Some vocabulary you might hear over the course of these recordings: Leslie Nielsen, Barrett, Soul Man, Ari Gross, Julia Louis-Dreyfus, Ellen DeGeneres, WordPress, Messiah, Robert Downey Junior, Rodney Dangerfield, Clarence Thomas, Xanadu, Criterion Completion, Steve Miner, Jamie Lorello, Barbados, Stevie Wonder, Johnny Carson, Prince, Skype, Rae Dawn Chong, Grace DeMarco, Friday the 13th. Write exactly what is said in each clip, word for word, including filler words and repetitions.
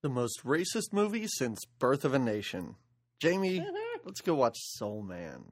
The most racist movie since Birth of a Nation. Jamie, let's go watch Soul Man.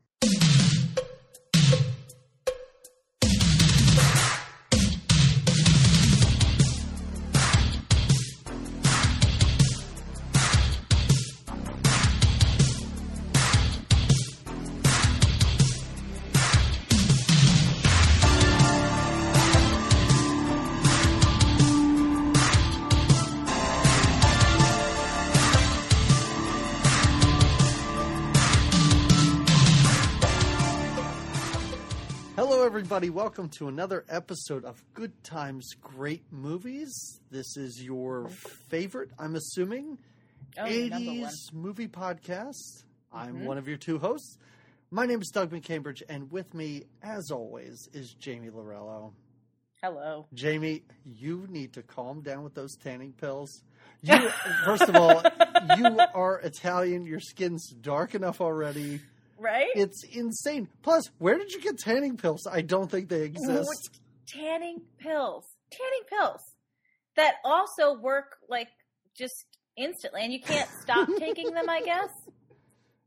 Everybody, welcome to another episode of Good Times Great Movies. This is your favorite, I'm assuming, oh, eighties movie podcast. Mm-hmm. I'm one of your two hosts. My name is Doug McCambridge, and with me, as always, is Jamie Lorello. Hello. Jamie, you need to calm down with those tanning pills. You, first of all, you are Italian. Your skin's dark enough already. Right? It's insane. Plus, where did you get tanning pills? I don't think they exist. Tanning pills. Tanning pills. That also work, like, just instantly. And you can't stop taking them, I guess.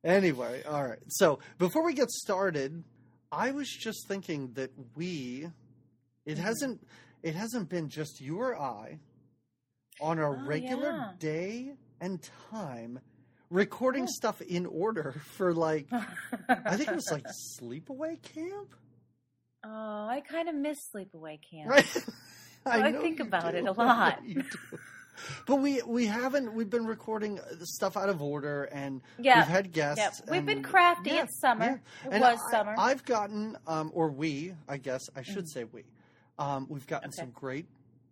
Anyway, all right. So, before we get started, I was just thinking that we... It mm-hmm. hasn't It hasn't been just you or I on a oh, regular yeah. day and time... recording stuff in order for, like, I think it was, like, Sleepaway Camp? Oh, I kind of miss Sleepaway Camp. Right? I, I think about do. it a lot. But we we haven't, we've been recording stuff out of order, and yeah. we've had guests. Yeah. We've been crafty. Yeah, it's summer. Yeah. It was I, summer. I've gotten, um, or we, I guess, I should mm-hmm. say we, um, we've gotten okay. some great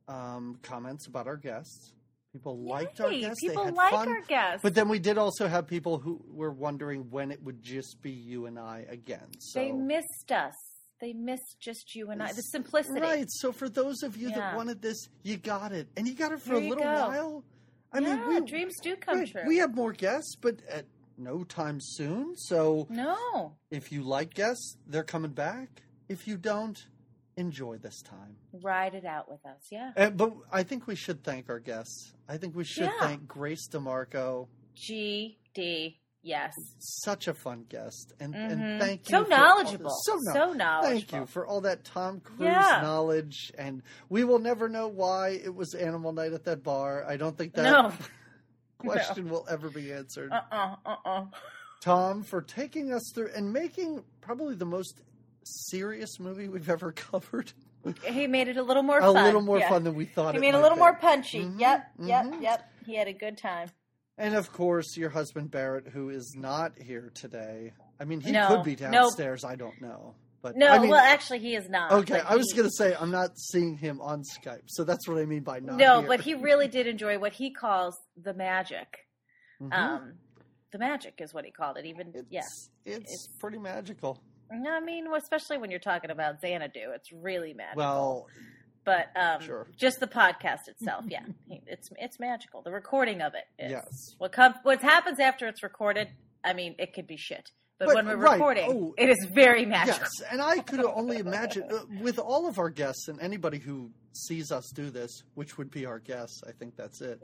um, comments about our guests. People liked Yay, our guests. People they had like fun. our guests. But then we did also have people who were wondering when it would just be you and I again. So they missed us. They missed just you and it's, I. The simplicity. Right. So for those of you yeah. that wanted this, you got it. And you got it for there a little while. I yeah, mean, we, dreams do come right, true. We have more guests, but at no time soon. So no. If you like guests, they're coming back. If you don't, enjoy this time. Ride it out with us, yeah. And, but I think we should thank our guests. I think we should yeah. thank Grace DeMarco. G D, yes. Such a fun guest. And, mm-hmm. and thank you. So knowledgeable. All, so, so knowledgeable. Thank you for all that Tom Cruise yeah. knowledge. And we will never know why it was Animal Night at that bar. I don't think that no. question no. will ever be answered. Uh-uh, uh-uh. Tom, for taking us through and making probably the most serious movie we've ever covered. He made it a little more a fun. A little more yeah. fun than we thought he it He made it a little be. more punchy. Mm-hmm. Yep, yep, mm-hmm. yep. He had a good time. And, of course, your husband, Barrett, who is not here today. I mean, he no. could be downstairs. Nope. I don't know. But No, I mean, well, actually, he is not. Okay, I was going to say, I'm not seeing him on Skype. So that's what I mean by not No, here. But he really did enjoy what he calls the magic. Mm-hmm. Um, the magic is what he called it. Even it's, yeah, it's, it's pretty magical. I mean, especially when you're talking about Xanadu, it's really magical. Well, but um, sure. just the podcast itself, yeah, it's it's magical. The recording of it is yes. what com- what happens after it's recorded. I mean, it could be shit, but, but when we're right. recording, oh, it is very magical. Yes, and I could only imagine uh, with all of our guests and anybody who sees us do this, which would be our guests. I think that's it.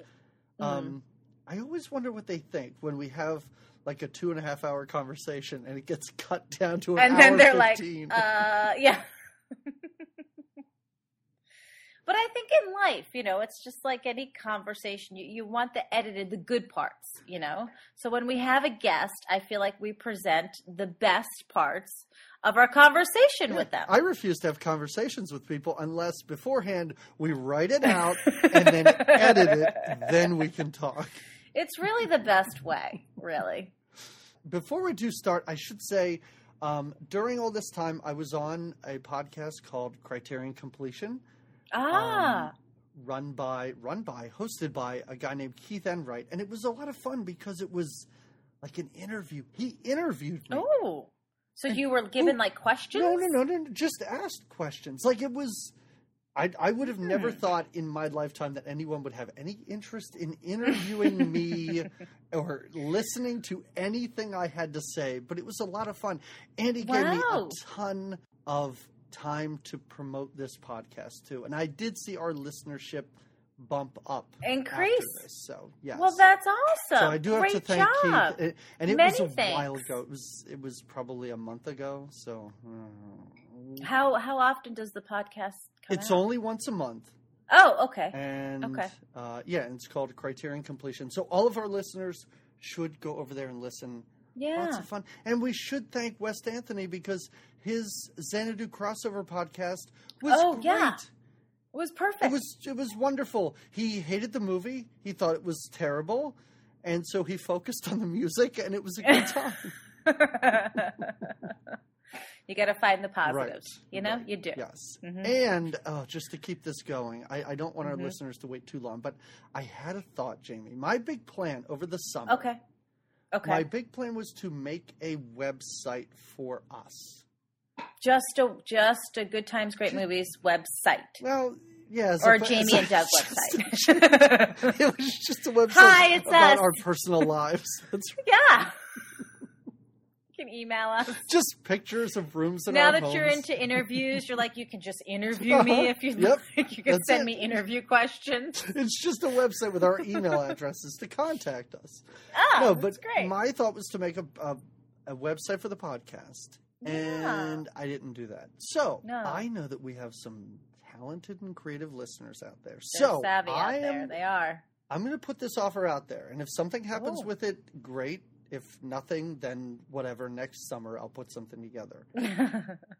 Mm-hmm. Um, I always wonder what they think when we have. Like a two and a half hour conversation, and it gets cut down to an hour fifteen. And then they're fifteen. Like, uh, yeah. But I think in life, you know, it's just like any conversation. You, you want the edited, the good parts, you know? So when we have a guest, I feel like we present the best parts of our conversation yeah, with them. I refuse to have conversations with people unless beforehand we write it out and then edit it, then we can talk. It's really the best way, really. Before we do start, I should say, um, during all this time, I was on a podcast called Criterion Completion. Ah. Um, run by, run by, hosted by a guy named Keith Enright. And it was a lot of fun because it was like an interview. He interviewed me. Oh. So and, you were given oh, like questions? No, no, no, no, no. Just asked questions. Like it was... I, I would have never thought in my lifetime that anyone would have any interest in interviewing me or listening to anything I had to say. But it was a lot of fun. And he wow. gave me a ton of time to promote this podcast, too. And I did see our listenership bump up. Increase. After this, so, yes. Well, that's awesome. So I do have Great to thank job. Keith. It, and it Many was a thanks. while ago. It was, it was probably a month ago. So uh, how how often does the podcast come It's out? Only once a month. Oh, okay. And okay. Uh, yeah, and it's called Criterion Completion. So all of our listeners should go over there and listen. Yeah. Lots of fun. And we should thank Wes Anthony because his Xanadu crossover podcast was oh, great. Yeah. It was perfect. It was it was wonderful. He hated the movie. He thought it was terrible. And so he focused on the music, and it was a good time. You got to find the positives. Right. You know? Right. You do. Yes. Mm-hmm. And oh, just to keep this going, I, I don't want our mm-hmm. listeners to wait too long, but I had a thought, Jamie. My big plan over the summer. Okay. Okay. My big plan was to make a website for us. Just a just a Good Times Great Movies website. Well, yes, yeah, or a, Jamie and Doug website. Just, it was just a website Hi, it's about us. Our personal lives. That's right. Yeah, you can email us. Just pictures of rooms in now our homes. Now that you're into interviews, you're like, you can just interview uh-huh. me if you yep. like. You can That's send it. me interview questions. It's just a website with our email addresses to contact us. Oh, no, but that's great. My thought was to make a a, a website for the podcast. And yeah. I didn't do that. So no. I know that we have some talented and creative listeners out there. They're so savvy I out there. Am, they are. I'm going to put this offer out there. And if something happens Ooh. with it, great. If nothing, then whatever. Next summer, I'll put something together.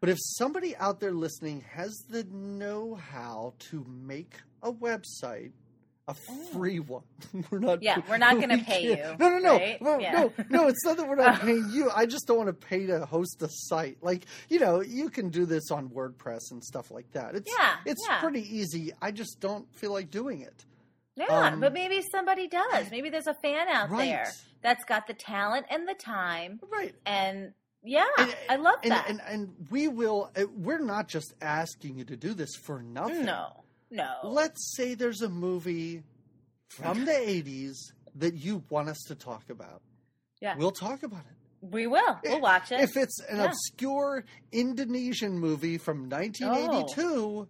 But if somebody out there listening has the know-how to make a website, a free one. We're not. Yeah, we're not going to pay you. No, no, no, right? no, yeah. no, no. It's not that we're not paying you. I just don't want to pay to host a site. Like, you know, you can do this on WordPress and stuff like that. It's, yeah, it's yeah. pretty easy. I just don't feel like doing it. Yeah, um, but maybe somebody does. Maybe there's a fan out right. there that's got the talent and the time. Right. And yeah, and, I love and, that. And, and and we will. We're not just asking you to do this for nothing. No. No. Let's say there's a movie from the eighties that you want us to talk about. Yeah. We'll talk about it. We will. We'll watch it. If it's an yeah. obscure Indonesian movie from nineteen eighty-two,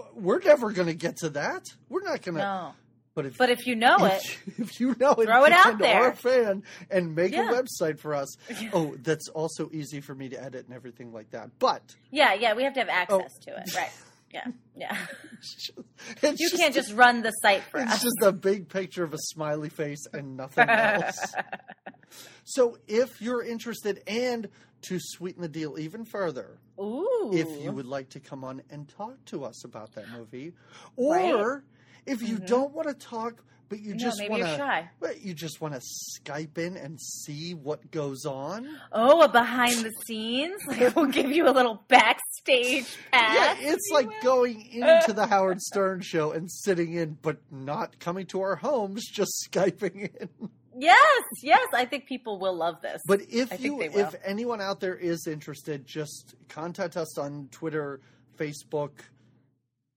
oh. we're never going to get to that. We're not going to. No. But if, but if you know if, it, if you know it, throw it out there. Our fan and make yeah. a website for us. Oh, that's also easy for me to edit and everything like that. But yeah, yeah, we have to have access oh. to it, right? Yeah, yeah. It's you just, can't just run the site for it's us. It's just a big picture of a smiley face and nothing else. So if you're interested, and to sweeten the deal even further, Ooh. if you would like to come on and talk to us about that movie, or right. if you mm-hmm. don't want to talk, but you no, just want to, but you just want to Skype in and see what goes on. Oh, a behind the scenes! Like, we'll give you a little backstage pass. Yeah, it's like will. going into the Howard Stern show and sitting in, but not coming to our homes, just Skyping in. Yes, yes, I think people will love this. But if I you, if anyone out there is interested, just contact us on Twitter, Facebook.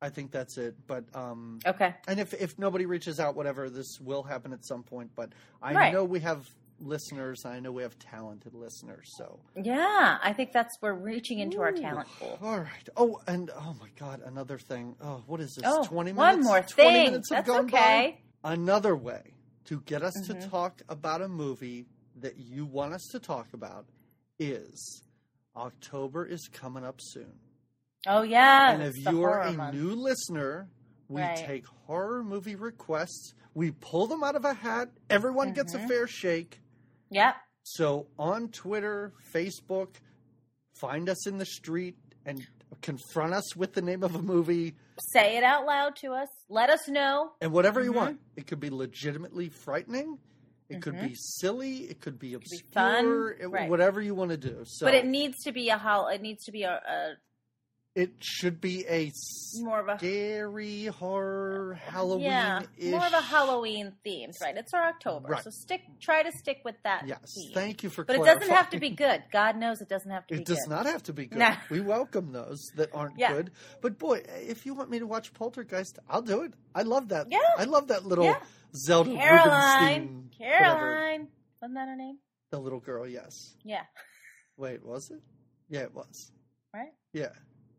I think that's it, but um, okay. And if, if nobody reaches out, whatever, this will happen at some point. But I right. know we have listeners, and I know we have talented listeners. So yeah, I think that's we're reaching into Ooh. our talent pool. All right. Oh, and oh my God, another thing. Oh, what is this? Oh, twenty minutes. One more thing. Twenty minutes have that's gone okay. by. Another way to get us mm-hmm. to talk about a movie that you want us to talk about is October is coming up soon. Oh, yeah. And if you are a month. new listener, we right. take horror movie requests. We pull them out of a hat. Everyone mm-hmm. gets a fair shake. Yep. So on Twitter, Facebook, find us in the street and confront us with the name of a movie. Say it out loud to us. Let us know. And whatever mm-hmm. you want. It could be legitimately frightening. It mm-hmm. could be silly. It could be obscure. It could be fun. It, right. Whatever you want to do. So, but it needs to be a hol- It needs to be a... a It should be a more of a scary horror Halloween. Yeah, more of a Halloween theme, right? It's our October, right. so stick. Try to stick with that. Yes, theme. Thank you for. But clarifying. It doesn't have to be good. God knows it doesn't have to. It be good. It does not have to be good. Nah. We welcome those that aren't yeah. good. But boy, if you want me to watch Poltergeist, I'll do it. I love that. Yeah, I love that little yeah. Zelda Caroline. Rubenstein, Caroline, whatever. Wasn't that her name? The little girl, yes. Yeah. Wait, was it? Yeah, it was. Right. Yeah.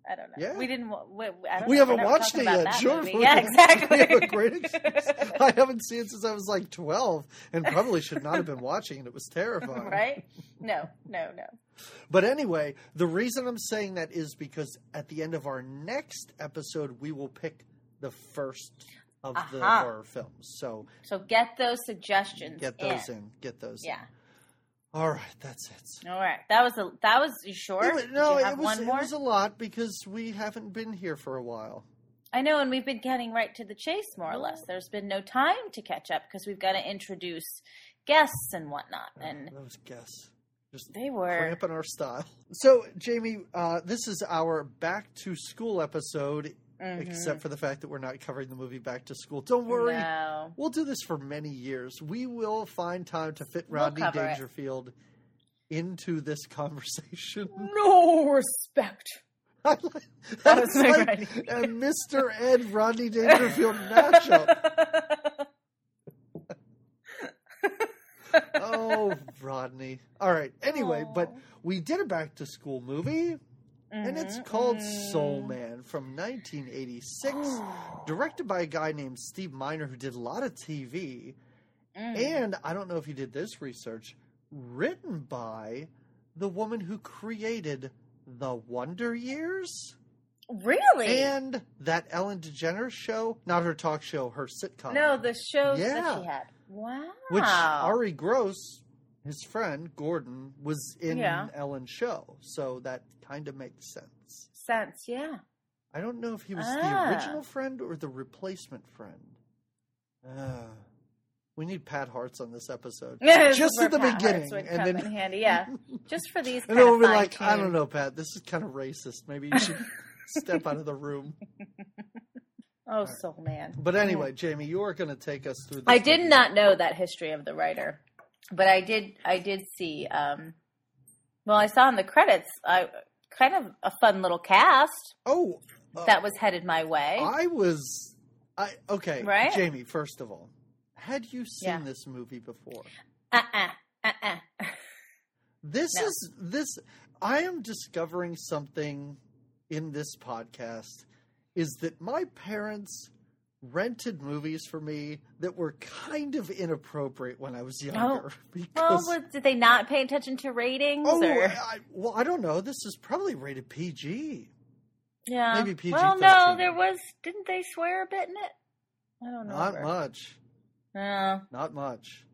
I don't know. Yeah. We didn't. We, I don't we know. haven't watched it yet. Sure. Yeah, exactly. We have a great excuse. I haven't seen it since I was like twelve, and probably should not have been watching it. It was terrifying. Right? No, no, no. But anyway, the reason I'm saying that is because at the end of our next episode, we will pick the first of uh-huh. the horror films. So, so get those suggestions. Get those in. in. Get those. Yeah. In. All right, that's it. All right, that was a that was you sure. It was, no, you it was it was a lot because we haven't been here for a while. I know, and we've been getting right to the chase, more or less. There's been no time to catch up because we've got to introduce guests and whatnot. And those guests, just they were cramping our style. So, Jamie, uh, this is our back to school episode. Mm-hmm. Except for the fact that we're not covering the movie Back to School. Don't worry. No. We'll do this for many years. We will find time to fit we'll Rodney Dangerfield it. into this conversation. No respect. That was like writing. A Mister Ed Rodney Dangerfield matchup. Oh, Rodney. All right. Anyway, Aww. but we did a Back to School movie. Mm-hmm. And it's called mm. Soul Man from nineteen eighty-six, oh. directed by a guy named Steve Miner who did a lot of T V. Mm. And I don't know if you did this research, written by the woman who created The Wonder Years. Really? And that Ellen DeGeneres show, not her talk show, her sitcom. No, the shows yeah. that she had. Wow. Which Ari Gross, his friend, Gordon, was in yeah. Ellen's show, so that kind of makes sense. Sense, yeah. I don't know if he was ah. the original friend or the replacement friend. Uh, we need Pat Hart's on this episode. Yeah, just at the Pat beginning. Would and come then in handy, yeah. Just for these kind and of we'll be like, tune. I don't know, Pat, this is kind of racist. Maybe you should step out of the room. Oh, right. Soul Man. But anyway, Jamie, you are going to take us through this. I did movie. not know that history of the writer. But I did, I did see. Um, well, I saw in the credits, I kind of a fun little cast. Oh, uh, that was headed my way. I was, I okay, right? Jamie. First of all, had you seen yeah. this movie before? Uh uh uh uh. This no. is this. I am discovering something in this podcast. Is that my parents rented movies for me that were kind of inappropriate when I was younger. Oh, well, well, did they not pay attention to ratings? Oh, or? I, well, I don't know. This is probably rated P G. Yeah. Maybe P G thirteen. Well, no, there was... Didn't they swear a bit in it? I don't know. Not much. No. Not much.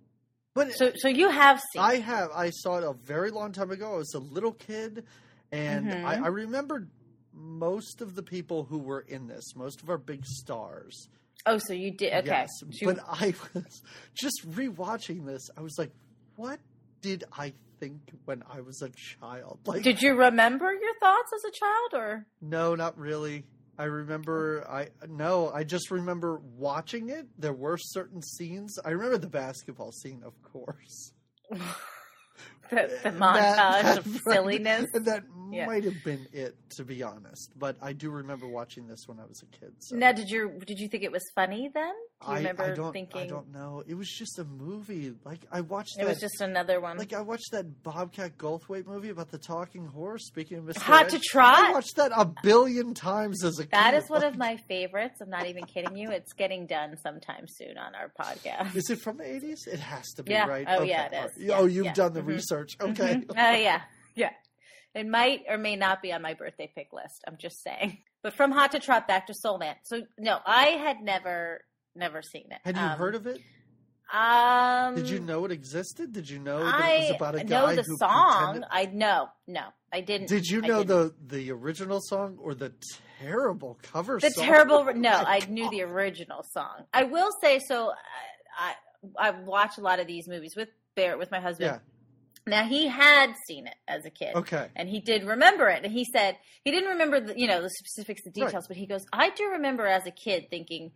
But so, so you have seen I have. I saw it a very long time ago. I was a little kid, and mm-hmm. I, I remembered most of the people who were in this, most of our big stars. Oh, so you did. Okay. Yes, you... But I was just rewatching this. I was like, what did I think when I was a child? Like, did you remember your thoughts as a child or? No, not really. I remember. I no, I just remember watching it. There were certain scenes. I remember the basketball scene, of course. The, the montage that, that, of silliness. And that yeah. might have been it, to be honest. But I do remember watching this when I was a kid. So. Now, did you did you think it was funny then? Do you I, remember I don't, thinking? I don't know. It was just a movie. Like I watched. It that, was just another one. Like I watched that Bobcat Goldthwait movie about the talking horse. Speaking of Mister Hot to Trot. I watched that a billion times as a that kid. That is one like, of my favorites. I'm not even kidding you. It's getting done sometime soon on our podcast. Is it from the eighties? It has to be, yeah. right? Oh okay. yeah, it is. Yes, oh, you've yes. done the. Mm-hmm. research. Okay. Oh, mm-hmm. uh, yeah. Yeah. It might or may not be on my birthday pick list. I'm just saying. But from Hot to Trot back to Soul Man. So, no, I had never, never seen it. Had you um, heard of it? Um, Did you know it existed? Did you know that it was about a guy who I know the song. Pretended? I know. No, I didn't. Did you know the, the original song or the terrible cover the song? The terrible. No, oh I God. knew the original song. I will say, so I, I, I watch a lot of these movies with Barrett, with my husband. Yeah. Now, he had seen it as a kid. Okay. And he did remember it. And he said, he didn't remember, the, you know, the specifics, the details, right. but he goes, I do remember as a kid thinking,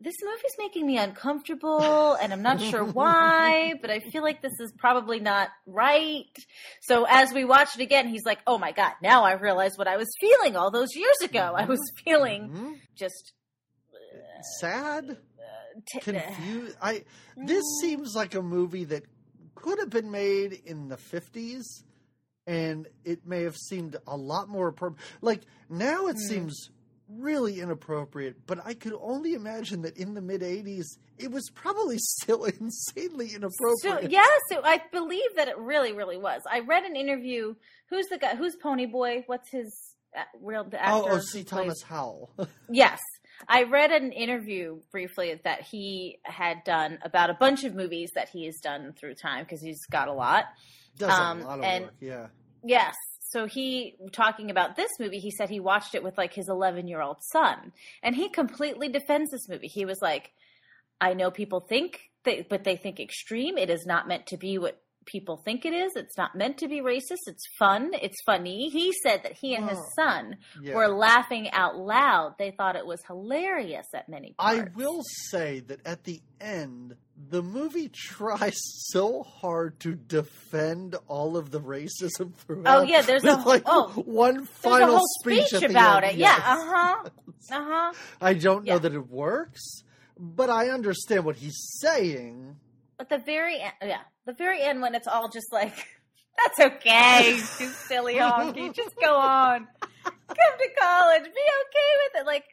this movie's making me uncomfortable and I'm not sure why, but I feel like this is probably not right. So as we watched it again, he's like, oh my God, now I realize what I was feeling all those years ago. I was feeling mm-hmm. just... Uh, sad? Uh, t- confused? I, this mm-hmm. seems like a movie that could have been made in the fifties and it may have seemed a lot more appropriate. Like, now it mm. seems really inappropriate, but I could only imagine that in the mid-eighties, it was probably still insanely inappropriate. So, yeah, so I believe that it really, really was. I read an interview. Who's the guy? Who's Pony Boy? What's his real actor? Oh, oh C. Thomas Howell. Yes. I read an interview briefly that he had done about a bunch of movies that he has done through time, because he's got a lot. Does um, a lot of and, work, yeah. Yes. So he, talking about this movie, he said he watched it with, like, his eleven-year-old son. And he completely defends this movie. He was like, I know people think, they, but they think extreme. It is not meant to be what people think it is. It's not meant to be racist. It's fun. It's funny. He said that he and oh, his son yeah. were laughing out loud. They thought it was hilarious at many parts. I will say that at the end, the movie tries so hard to defend all of the racism throughout. Oh, yeah. There's a, like, oh, one final a whole speech, speech about it. Yes. Yeah. Uh-huh. Uh-huh. I don't yeah. know that it works, but I understand what he's saying. At the very end, yeah, the very end when it's all just like, that's okay, you silly honky, just go on, come to college, be okay with it. Like,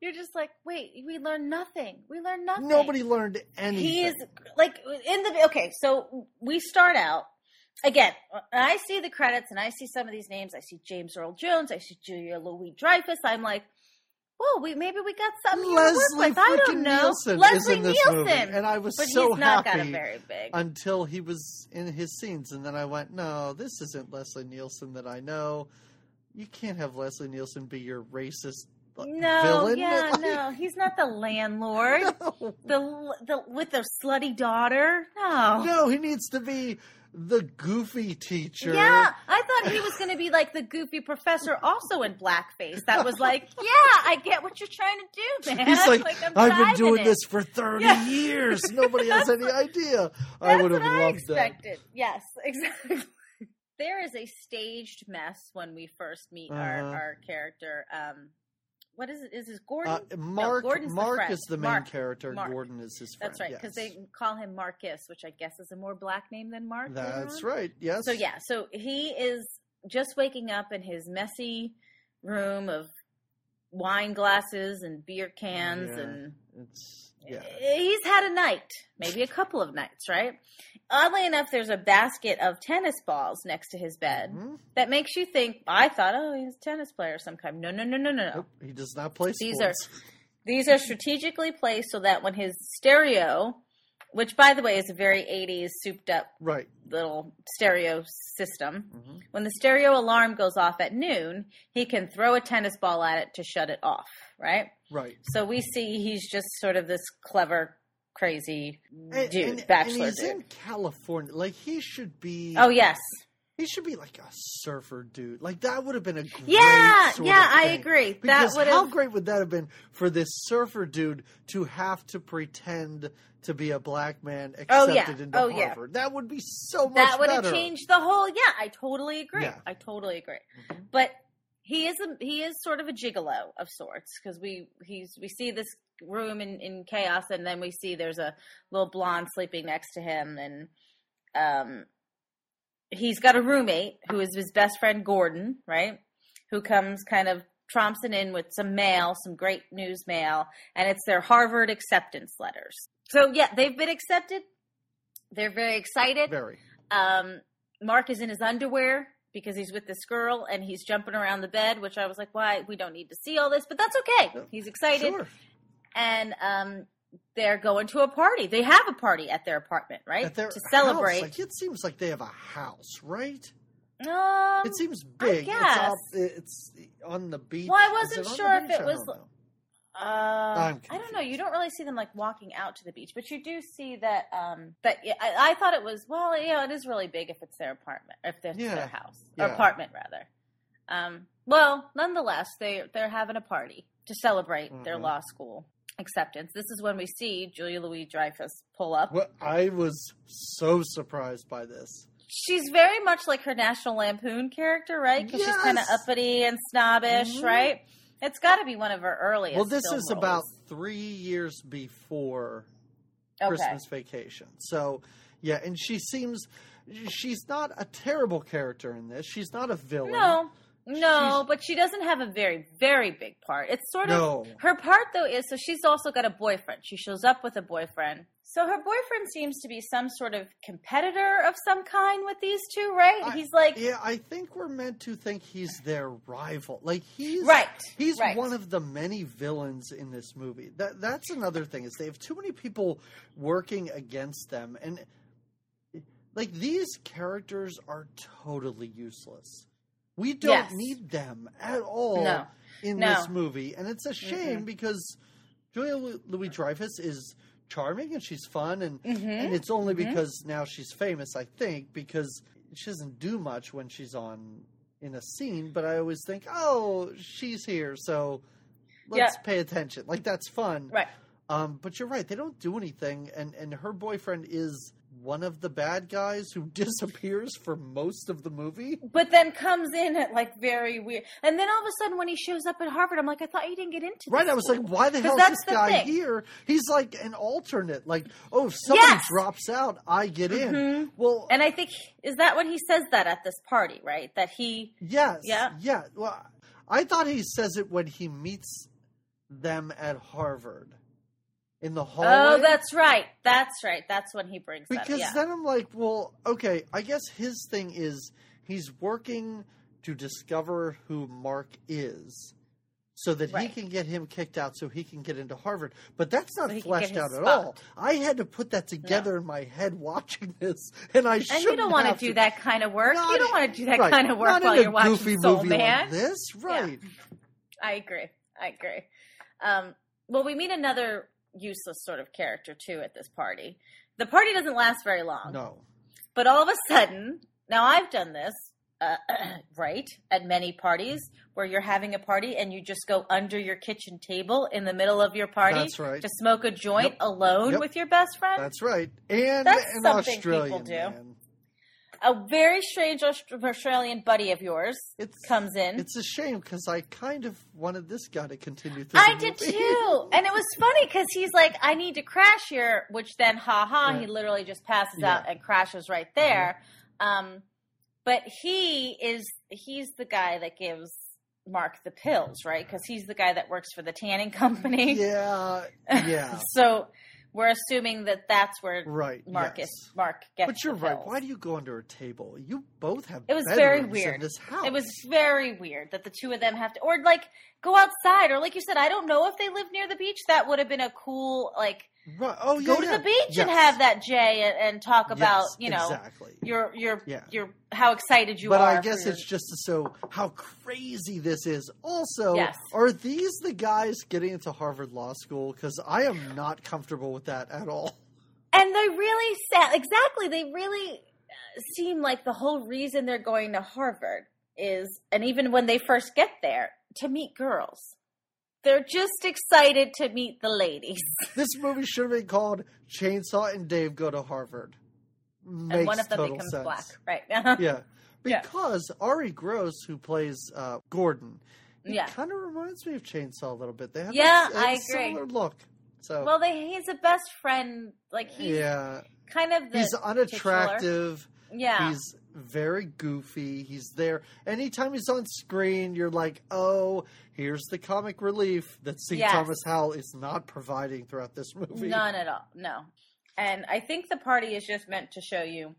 you're just like, wait, we learned nothing. We learned nothing. Nobody learned anything. He is like in the okay. So we start out again. And I see the credits, and I see some of these names. I see James Earl Jones. I see Julia Louis-Dreyfus. I'm like, whoa, we maybe we got something Leslie to work with. I don't know. Nielsen Leslie Nielsen, movie, and I was but so he's not happy gotten very big. Until he was in his scenes, and then I went, "No, this isn't Leslie Nielsen that I know. You can't have Leslie Nielsen be your racist no, villain." Yeah, like, no, he's not the landlord. No. The the with the slutty daughter. No, no, he needs to be the goofy teacher. Yeah, I thought he was going to be like the goofy professor also in blackface. That was like, yeah, I get what you're trying to do, man. He's like, like I've been doing it. this for thirty yeah. years. Nobody has any idea. I would have loved I expected. that. Yes, exactly. There is a staged mess when we first meet uh-huh. our, our character. Um, what is it? Is this Gordon? Uh, Mark, no, Gordon's Mark the is the main Mark. character. Mark. Gordon is his friend. That's right, because yes. they call him Marcus, which I guess is a more black name than Mark. That's right, yes. So, yeah, so he is just waking up in his messy room of wine glasses and beer cans. Yeah, and it's, yeah. he's had a night, maybe a couple of nights, right? Oddly enough, there's a basket of tennis balls next to his bed mm-hmm. that makes you think, I thought, oh, he's a tennis player of some kind. No, no, no, no, no, no. Nope, he does not play sports. These are, these are strategically placed so that when his stereo, which, by the way, is a very eighties souped-up right. little stereo system. Mm-hmm. When the stereo alarm goes off at noon, he can throw a tennis ball at it to shut it off, right? Right. So we see he's just sort of this clever, crazy and, dude, and, bachelor and he's dude. He's in California. Like, he should be... Oh, yes. He should be like a surfer dude. Like, that would have been a great yeah, sort yeah, of thing. I agree. Because that how great would that have been for this surfer dude to have to pretend to be a black man accepted oh, yeah. into oh, Harvard? Yeah. That would be so much better. That would better. have changed the whole. Yeah, I totally agree. Yeah. I totally agree. Mm-hmm. But he is a, he is sort of a gigolo of sorts, because we he's we see this room in, in chaos, and then we see there's a little blonde sleeping next to him, and um. he's got a roommate who is his best friend, Gordon, right? Who comes kind of trompsing in with some mail, some great news mail, and it's their Harvard acceptance letters. So, yeah, they've been accepted. They're very excited. Very. Um, Mark is in his underwear because he's with this girl, and he's jumping around the bed, which I was like, why? We don't need to see all this, but that's okay. He's excited. Sure. And, um, they're going to a party. They have a party at their apartment, right? At their to celebrate. House. Like, it seems like they have a house, right? Um, it seems big. I guess. It's, off, it's on the beach. Well, I wasn't it sure if it was. I don't, uh, I don't know. You don't really see them like walking out to the beach, but you do see that. Um, that I, I thought it was. Well, yeah, it is really big if it's their apartment, if it's yeah. their house or yeah. apartment rather. Um, well, nonetheless, they they're having a party to celebrate mm-hmm. their law school acceptance. This is when we see Julia Louis-Dreyfus pull up. Well, I was so surprised by this. She's very much like her National Lampoon character, right? Because yes. she's kind of uppity and snobbish, mm-hmm. right? It's got to be one of her earliest. Well, this is roles. About three years before okay. Christmas Vacation. So, yeah, and she seems she's not a terrible character in this. She's not a villain. No. No, she's, but she doesn't have a very, very big part. It's sort of... No. Her part, though, is... So she's also got a boyfriend. She shows up with a boyfriend. So her boyfriend seems to be some sort of competitor of some kind with these two, right? I, he's like... Yeah, I think we're meant to think he's their rival. Like, he's... Right. He's right. one of the many villains in this movie. That That's another thing, is they have too many people working against them. And, like, these characters are totally useless. We don't yes. need them at all no. in no. this movie. And it's a shame mm-hmm. because Julia Louis-Dreyfus is charming and she's fun. And, mm-hmm. and it's only mm-hmm. because now she's famous, I think, because she doesn't do much when she's on in a scene. But I always think, oh, she's here, so let's yeah. pay attention. Like, that's fun. Right. Um, but you're right. They don't do anything. And, and her boyfriend is... one of the bad guys who disappears for most of the movie. But then comes in at, like, very weird. And then all of a sudden when he shows up at Harvard, I'm like, I thought you didn't get into this. Right, I was like, why the hell is this guy here? He's like an alternate. Like, oh, if somebody yes. drops out, I get mm-hmm. in. Well, and I think, is that when he says that at this party, right? That he... Yes, yeah. yeah. Well, I thought he says it when he meets them at Harvard. In the hallway. Oh, that's right. That's right. That's when he brings because up. Because yeah. then I'm like, well, okay, I guess his thing is he's working to discover who Mark is so that right. he can get him kicked out so he can get into Harvard. But that's not so fleshed out spot. At all. I had to put that together no. in my head watching this, and I shouldn't have to. And you don't want to do that kind of work. Not you don't want to do that right. kind of work not while you're watching goofy Soul movie Man. Like this. Right. Yeah. I agree. I agree. Um, well, we meet another... useless sort of character too at this party. The party doesn't last very long. No. But all of a sudden, now I've done this, uh, right, at many parties where you're having a party and you just go under your kitchen table in the middle of your party That's right. to smoke a joint yep. alone yep. with your best friend. That's right. And That's an Australian people do. Man. A very strange Australian buddy of yours it's, comes in. It's a shame because I kind of wanted this guy to continue through I the movie. I did too. And it was funny because he's like, I need to crash here, which then, ha-ha, right. he literally just passes yeah. out and crashes right there. Mm-hmm. Um, but he is he's the guy that gives Mark the pills, right? Because he's the guy that works for the tanning company. Yeah, yeah. So... we're assuming that that's where right, Marcus yes. Mark gets. But you're the right. Why do you go under a table? You both have. It was very weird. In this house. It was very weird that the two of them have to, or like go outside, or like you said, I don't know if they live near the beach. That would have been a cool like. Right. Oh yeah. Go to yeah. the beach yes. and have that Jay and, and talk about yes, you know exactly. your your yeah. your how excited you but are. But I guess it's your... just so how crazy this is. Also, yes. are these the guys getting into Harvard Law School? Because I am not comfortable with that at all. And they really sa- exactly they really seem like the whole reason they're going to Harvard is, and even when they first get there, to meet girls. They're just excited to meet the ladies. This movie should have been called Chainsaw and Dave Go to Harvard. Makes and one of them becomes sense. Black, right? yeah, because yeah. Ari Gross, who plays uh, Gordon, he yeah. kind of reminds me of Chainsaw a little bit. They have yeah, a, a I agree. Similar look. So well, they, he's a best friend. Like he's yeah. kind of the he's unattractive. Titular. Yeah, he's very goofy. He's there anytime he's on screen. You're like, oh, here's the comic relief that C. Yes. Thomas Howell is not providing throughout this movie. None at all. No, and I think the party is just meant to show you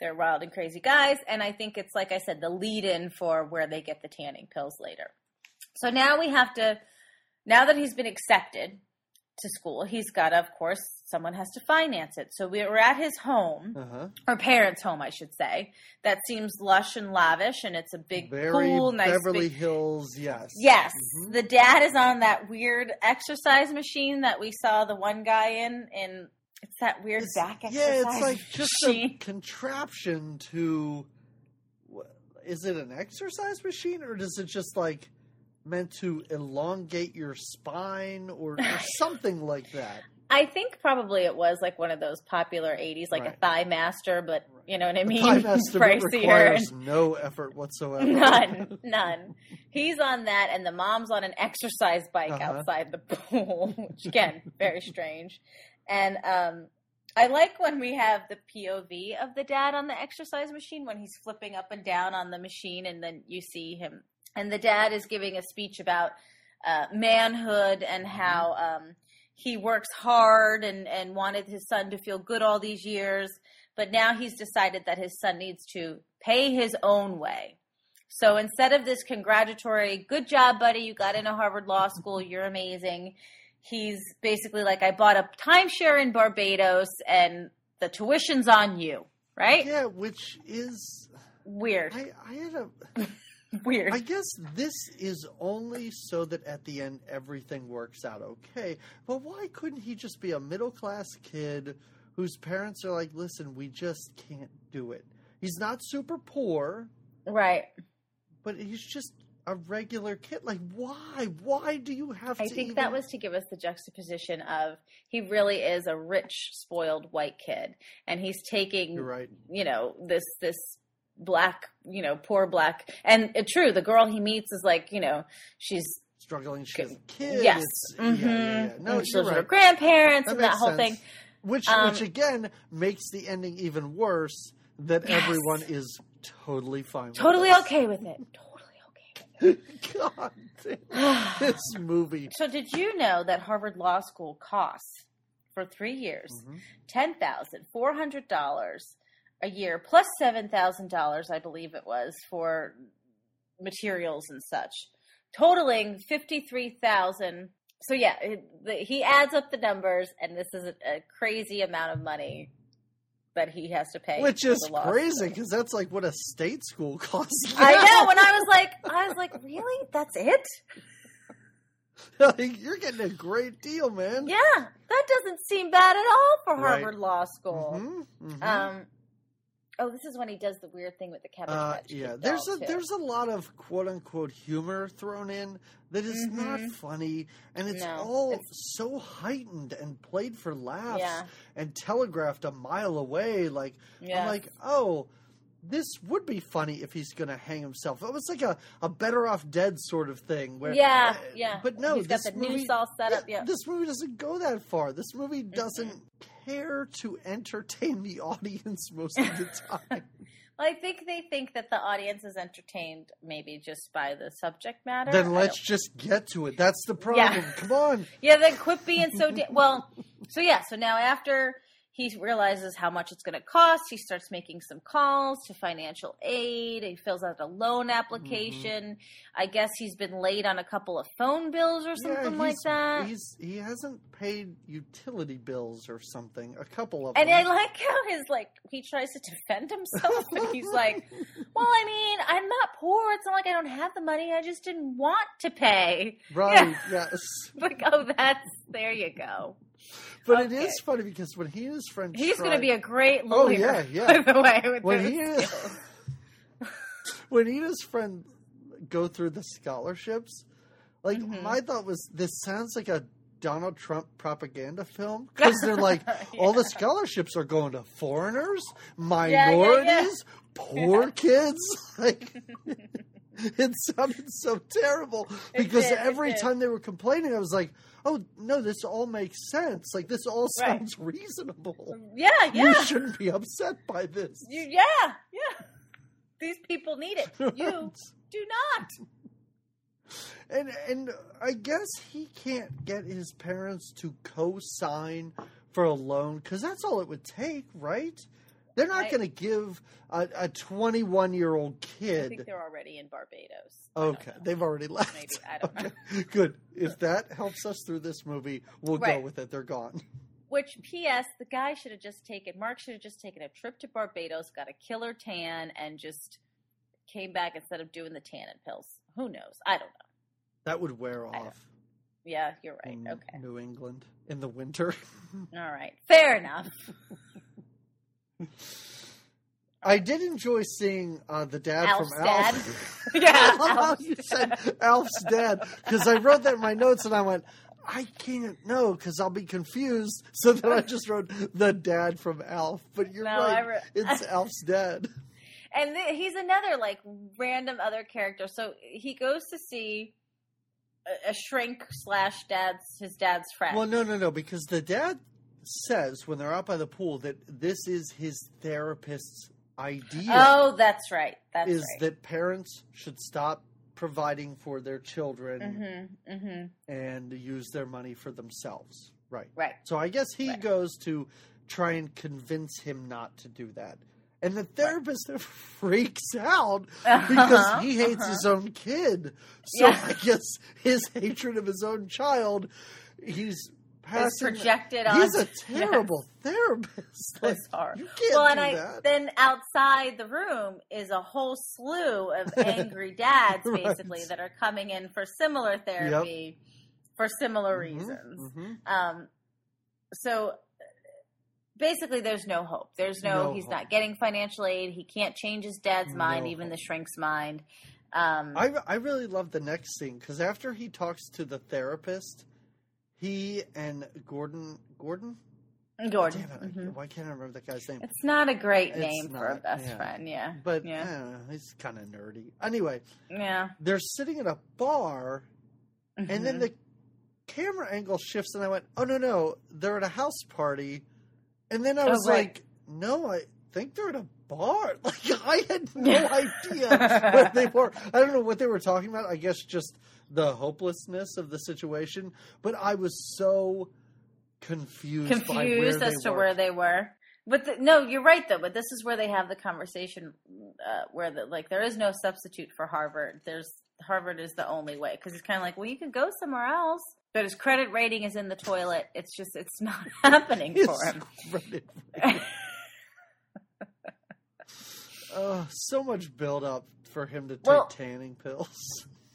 they're wild and crazy guys. And I think it's like I said, the lead-in for where they get the tanning pills later. So now we have to. Now that he's been accepted to school, he's got to, of course, someone has to finance it. So we're at his home, uh-huh. or parents' home, I should say. That seems lush and lavish, and it's a big, Very cool, nice Beverly big... Hills, yes. Yes. Mm-hmm. The dad is on that weird exercise machine that we saw the one guy in, and it's that weird it's, back exercise machine. Yeah, it's like just a contraption to... Is it an exercise machine, or does it just like... meant to elongate your spine or, or something like that? I think probably it was like one of those popular eighties, like right. a thigh master, but right. you know what I mean? A thigh master requires and... no effort whatsoever. None, none. He's on that and the mom's on an exercise bike uh-huh. outside the pool, which again, very strange. And um, I like when we have the P O V of the dad on the exercise machine, when he's flipping up and down on the machine, and then you see him. And the dad is giving a speech about uh, manhood and how um, he works hard and, and wanted his son to feel good all these years. But now he's decided that his son needs to pay his own way. So instead of this congratulatory, good job, buddy, you got into Harvard Law School, you're amazing, he's basically like, I bought a timeshare in Barbados and the tuition's on you, right? Yeah, which is... weird. I, I had a... Weird. I guess this is only so that at the end everything works out okay. But why couldn't he just be a middle-class kid whose parents are like, listen, we just can't do it. He's not super poor. Right. But he's just a regular kid. Like, why? Why do you have to I think even... that was to give us the juxtaposition of he really is a rich, spoiled white kid. And he's taking, You're right. you know, this this – black, you know, poor black. And uh, true, the girl he meets is like, you know, she's struggling. She has a kid. Yes. Mm-hmm. Yeah, yeah, yeah. No, and she lives with her grandparents that and that whole sense. thing. Which, um, which again, makes the ending even worse that yes. everyone is totally fine with it. Totally this. okay with it. Totally okay with it. God damn. This movie. So did you know that Harvard Law School costs, for three years, mm-hmm. ten thousand four hundred dollars a year, plus seven thousand dollars, I believe it was, for materials and such, totaling fifty-three thousand dollars. So yeah, he adds up the numbers, and this is a crazy amount of money that he has to pay. Which is crazy, because that's like what a state school costs. I know, and I was like, I was like, really? That's it? Like, you're getting a great deal, man. Yeah, that doesn't seem bad at all for Harvard right. Law School. Mm-hmm, mm-hmm. Um. Oh, this is when he does the weird thing with the Cabbage Patch Kid doll. Yeah, there's a, there's a lot of quote-unquote humor thrown in that is mm-hmm. not funny, and it's no, all it's... so heightened and played for laughs yeah. and telegraphed a mile away. Like yes. I'm like, oh, this would be funny if he's going to hang himself. It was like a, a Better Off Dead sort of thing. Where, yeah, yeah. But no, he's this got the movie, noose all set up. Yeah, yeah. This movie doesn't go that far. This movie doesn't... Mm-hmm. care to entertain the audience most of the time. Well, I think they think that the audience is entertained maybe just by the subject matter. Then let's just get to it. That's the problem. Yeah. Come on. Yeah, then quit being so... Da- well, so yeah, so now after he realizes how much it's going to cost, he starts making some calls to financial aid. He fills out a loan application. Mm-hmm. I guess he's been late on a couple of phone bills or something yeah, like that. He's, he hasn't... paid utility bills or something, a couple of and them. And I like how his, like, he tries to defend himself, and he's like, well, I mean, I'm not poor. It's not like I don't have the money. I just didn't want to pay. Right, yeah. Yes. Like, oh, that's, there you go. But okay. It is funny because when he and his friend He's try, going to be a great lawyer, oh, yeah, yeah. by the way. With when, he is, when he and his friend go through the scholarships, like, mm-hmm. my thought was, this sounds like a Donald Trump propaganda film, because they're like, yeah. all the scholarships are going to foreigners, minorities, yeah, yeah, yeah. poor yeah. kids. Like, it sounded so terrible because did, every time they were complaining, I was like, oh, no, this all makes sense. Like, this all sounds right. reasonable. Yeah, yeah. You shouldn't be upset by this. You, yeah, yeah. These people need it. Right. You do not. And and I guess he can't get his parents to co-sign for a loan because that's all it would take, right? They're not right. going to give a, a twenty-one-year-old kid. I think they're already in Barbados. Okay, they've already left. Maybe, I don't okay. know. Good. If that helps us through this movie, we'll right. go with it. They're gone. Which, P S, the guy should have just taken, Mark should have just taken a trip to Barbados, got a killer tan, and just came back instead of doing the tannin pills. Who knows? I don't know. That would wear off. Yeah, you're right. In okay. New England in the winter. All right. Fair enough. I did enjoy seeing uh, the dad Alf's from Alf. Dad. Yeah. I love how you said Alf's dad because I wrote that in my notes and I went, I can't know because I'll be confused. So then I just wrote the dad from Alf. But you're no, right. Re- it's Alf's dad. And th- he's another, like, random other character. So he goes to see a, a shrink slash dad's his dad's friend. Well, no, no, no, because the dad says when they're out by the pool that this is his therapist's idea. Oh, that's right. That's is right. That parents should stop providing for their children mm-hmm, mm-hmm. and use their money for themselves. Right. Right. So I guess he right. goes to try and convince him not to do that. And the therapist right. freaks out because uh-huh, he hates uh-huh. his own kid. So yeah. I guess his hatred of his own child, he's passing. It's projected on. He's a terrible yes. therapist. Like, Bizarre. You can't well, do and I, that. Then outside the room is a whole slew of angry dads, basically, right. that are coming in for similar therapy yep. for similar mm-hmm, reasons. Mm-hmm. Um, so... Basically, there's no hope. There's no, no he's hope. Not getting financial aid. He can't change his dad's no mind, hope. even the shrink's mind. Um, I, I really love the next scene because after he talks to the therapist, he and Gordon, Gordon? Gordon. Damn it, mm-hmm. Why can't I remember that guy's name? It's not a great it's name not, for a best yeah. friend, yeah. But yeah. I don't know, he's kind of nerdy. Anyway, yeah. they're sitting at a bar mm-hmm. and then the camera angle shifts and I went, oh, no, no, they're at a house party. And then I was oh, like, right. no, I think they're at a bar. Like, I had no idea what they were. I don't know what they were talking about. I guess just the hopelessness of the situation. But I was so confused. Confused by where as they to were. where they were. But the, no, you're right, though. But this is where they have the conversation uh, where, the, like, there is no substitute for Harvard. There's Harvard is the only way. Because it's kind of like, well, you could go somewhere else. But his credit rating is in the toilet. It's just, it's not happening for him. Oh, so much build up for him to take well, tanning pills.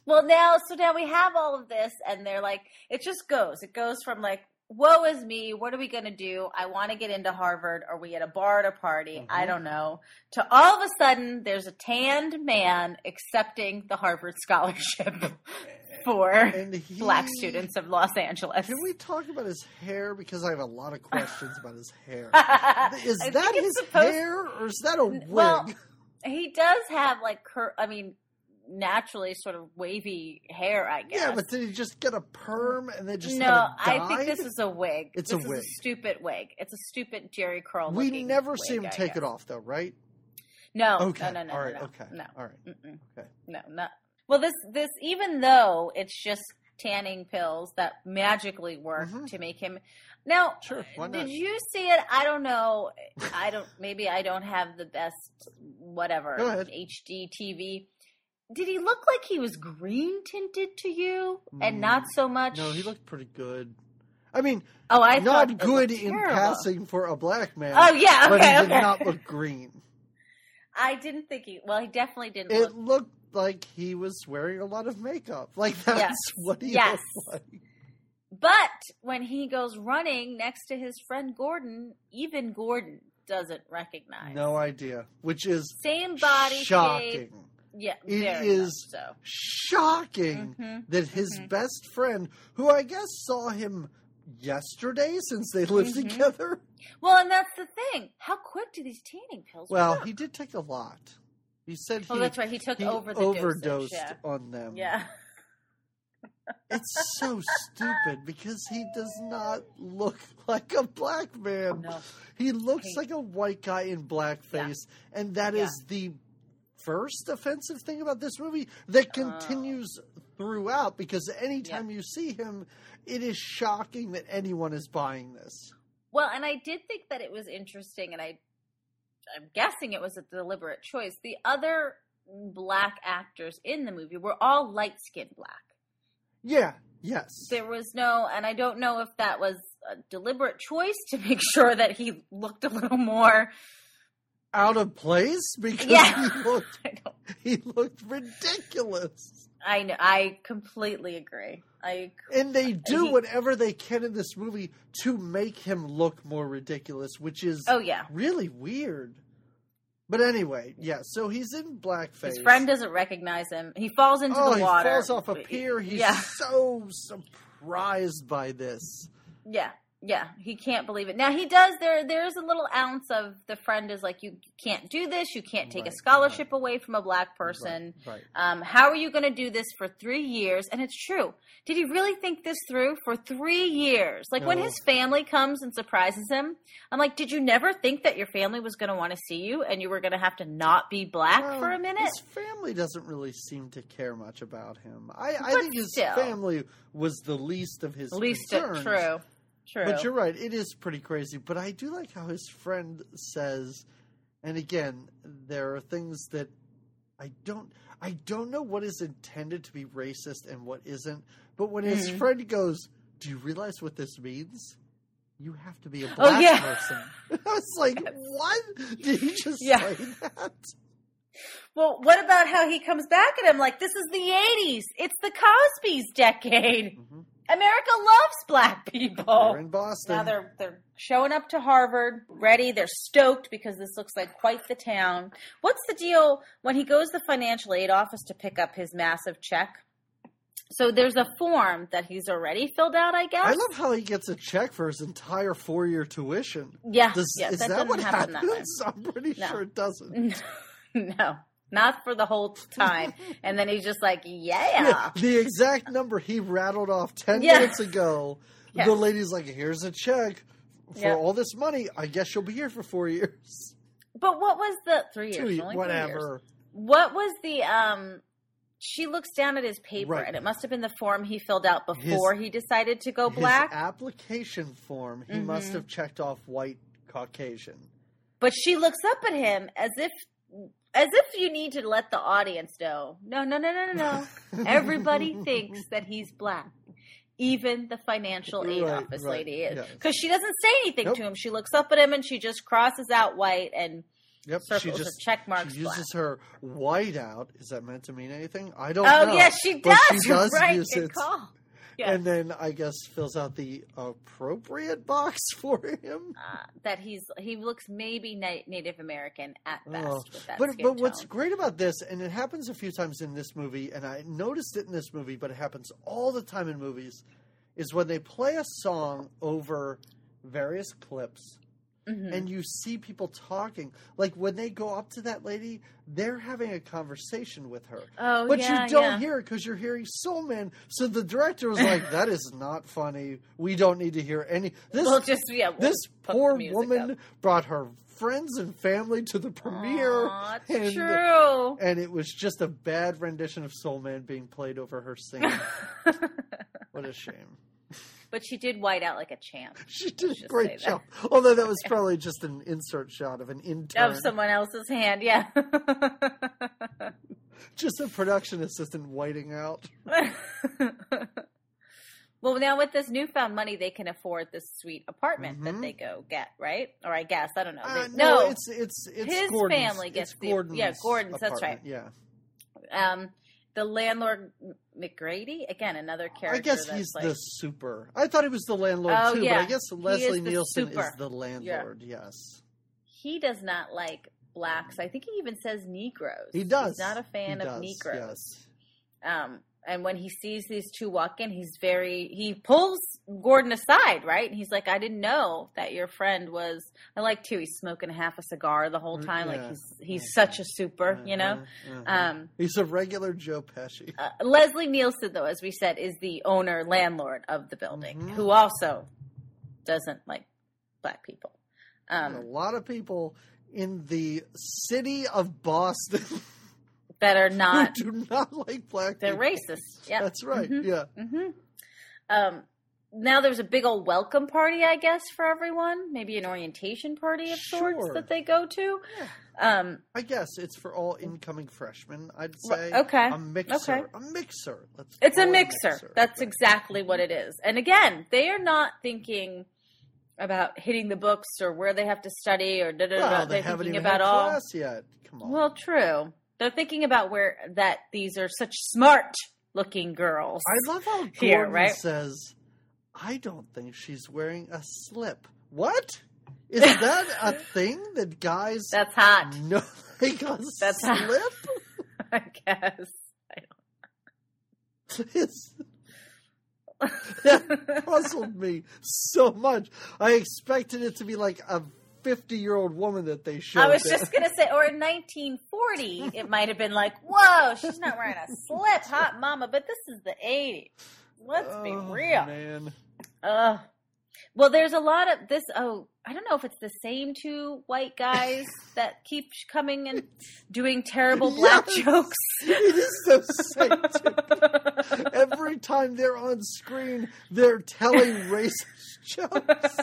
Well, now, so now we have all of this and they're like, it just goes. It goes from like, woe is me. What are we going to do? I want to get into Harvard. Are we at a bar at a party? Mm-hmm. I don't know. To all of a sudden, there's a tanned man accepting the Harvard scholarship. For he, black students of Los Angeles. Can we talk about his hair? Because I have a lot of questions about his hair. Is that his supposed, hair or is that a wig? Well, he does have like, cur- I mean, naturally sort of wavy hair, I guess. Yeah, but did he just get a perm and then just No, I think this is a wig. It's this a wig. It's a stupid wig. It's a stupid Jerry Curl wig. We never see him take it off though, right? No. Okay. No, no, no. All right. No, okay. No. All right. Mm-mm. Okay. No, not. Well, this, this even though it's just tanning pills that magically work mm-hmm. to make him. Now, sure, why not? Did you see it? I don't know. I don't. Maybe I don't have the best whatever H D T V. Did he look like he was green tinted to you mm. and not so much? No, he looked pretty good. I mean, oh, I not good in terrible. Passing for a black man. Oh yeah, okay, but he okay. did not look green. I didn't think he. Well, he definitely didn't. It look... looked. Like he was wearing a lot of makeup. Like that's yes. what he yes. looked like. But when he goes running next to his friend Gordon, even Gordon doesn't recognize. No idea. Which is same body shocking. Shape. Yeah, it is so. Shocking mm-hmm. that his mm-hmm. best friend, who I guess saw him yesterday since they lived mm-hmm. together. Well, and that's the thing. How quick do these tanning pills well, work? Well, he did take a lot. He said oh, he, that's right. he, took he over the overdosed dosage, yeah. on them. Yeah. It's so stupid because he does not look like a black man. No. He looks hey. like a white guy in blackface. Yeah. And that yeah. is the first offensive thing about this movie that continues oh. throughout because anytime yeah. you see him, it is shocking that anyone is buying this. Well, and I did think that it was interesting and I... I'm guessing it was a deliberate choice. The other black actors in the movie were all light-skinned black. Yeah, yes. There was no, and I don't know if that was a deliberate choice to make sure that he looked a little more... out of place? Because yeah. he, looked, he looked ridiculous. I know. I completely agree. I And they do he, whatever they can in this movie to make him look more ridiculous, which is oh, yeah. really weird. But anyway, yeah, so he's in blackface. His friend doesn't recognize him. He falls into oh, the water. He falls off a pier. He's yeah. so surprised by this. Yeah. Yeah, he can't believe it. Now, he does, there. there's a little ounce of the friend is like, you can't do this. You can't take right, a scholarship right. away from a black person. Right, right. Um, how are you going to do this for three years? And it's true. Did he really think this through for three years? Like, no. when his family comes and surprises him, I'm like, did you never think that your family was going to want to see you and you were going to have to not be black well, for a minute? His family doesn't really seem to care much about him. I, I think his still. family was the least of his least concerns. Least true. True. But you're right. It is pretty crazy. But I do like how his friend says, and again, there are things that I don't I don't know what is intended to be racist and what isn't. But when his mm. friend goes, do you realize what this means? You have to be a black oh, yeah. person. I was like, yes. what? Did he just yeah. say that? Well, what about how he comes back at him like, this is the eighties. It's the Cosby's decade. Mm-hmm. America loves black people. They're in Boston. Now they're, they're showing up to Harvard, ready. They're stoked because this looks like quite the town. What's the deal when he goes to the financial aid office to pick up his massive check? So there's a form that he's already filled out, I guess. I love how he gets a check for his entire four-year tuition. Yeah. Does, yeah is that, that what happen happens? That I'm pretty no. sure it doesn't. No. Not for the whole time. And then he's just like, yeah. yeah the exact number he rattled off ten yeah. minutes ago. Yes. The lady's like, here's a check for yep. all this money. I guess you'll be here for four years. But what was the – three years. Two, only whatever. Three years. What was the – um? She looks down at his paper, right. and it must have been the form he filled out before his, he decided to go black. His application form, he mm-hmm. must have checked off white Caucasian. But she looks up at him as if – As if you need to let the audience know. No, no, no, no, no, no. Everybody thinks that he's black. Even the financial aid right, office right, lady is. Because yes. she doesn't say anything nope. to him. She looks up at him and she just crosses out white and yep. circles she just, her check marks. She uses black. Her white out. Is that meant to mean anything? I don't oh, know. Oh, yeah, she does. But she does right, use it. Call. Yeah. And then I guess fills out the appropriate box for him. Uh, that he's he looks maybe na- Native American at best. Oh. With that but skin but tone. What's great about this, and it happens a few times in this movie, and I noticed it in this movie, but it happens all the time in movies, is when they play a song over various clips, mm-hmm. and you see people talking. Like when they go up to that lady, they're having a conversation with her. Oh, but yeah, you don't yeah. hear it because you're hearing Soul Man. So the director was like, that is not funny. We don't need to hear any. This, we'll just, yeah, we'll this poor woman up. Brought her friends and family to the premiere. Aww, and, true. And it was just a bad rendition of Soul Man being played over her singing. What a shame. But she did white out like a champ. She did a great job. Although that was probably just an insert shot of an intern. Of someone else's hand, yeah. Just a production assistant whiting out. Well, now with this newfound money, they can afford this sweet apartment mm-hmm. that they go get, right? Or I guess. I don't know. Uh, they, no, no, it's it's it's his Gordon's, family gets the Gordon's yeah, Gordon's, apartment. That's right. Yeah. Um The landlord McGrady, again, another character. I guess that's he's like, the super. I thought he was the landlord oh, too, yeah. but I guess Leslie is Nielsen super. Is the landlord. Yeah. Yes, he does not like blacks. I think he even says Negroes. He does. He's not a fan he of does. Negroes. Yes. Um, and when he sees these two walk in, he's very. He pulls Gordon aside, right? And he's like, "I didn't know that your friend was." I like too. He's smoking half a cigar the whole time. Yeah. Like he's he's yeah. such a super, uh-huh. you know. Uh-huh. Um, he's a regular Joe Pesci. Uh, Leslie Nielsen, though, as we said, is the owner landlord of the building, mm-hmm. who also doesn't like black people. Um, a lot of people in the city of Boston. That are not... Who do not like black they're people. They're racist. Yeah, that's right. Mm-hmm. Yeah. Mm-hmm. Um, now there's a big old welcome party, I guess, for everyone. Maybe an orientation party of sure. sorts that they go to. Yeah. Um, I guess it's for all incoming freshmen, I'd say. Okay. A mixer. Okay. A mixer. Let's it's a mixer. a mixer. That's exactly what it is. And again, they are not thinking about hitting the books or where they have to study or da-da-da. Well, they they're haven't thinking even about had all... class yet. Come on. Well, true. They're thinking about where that these are such smart-looking girls. I love how Gordon here, right? says, I don't think she's wearing a slip. What? Is that a thing that guys... That's hot. No, they got a That's slip? Hot. I guess. I don't know. It's... That puzzled me so much. I expected it to be like a fifty-year-old woman that they showed. I was there. just going to say, or in nineteen forty, it might have been like, whoa, she's not wearing a slip, hot mama, but this is the eighties. Let's oh, be real. man. Uh, well, there's a lot of this. Oh, I don't know if it's the same two white guys that keep coming and doing terrible black yes! jokes. It is the same two. Every time they're on screen, they're telling racist jokes.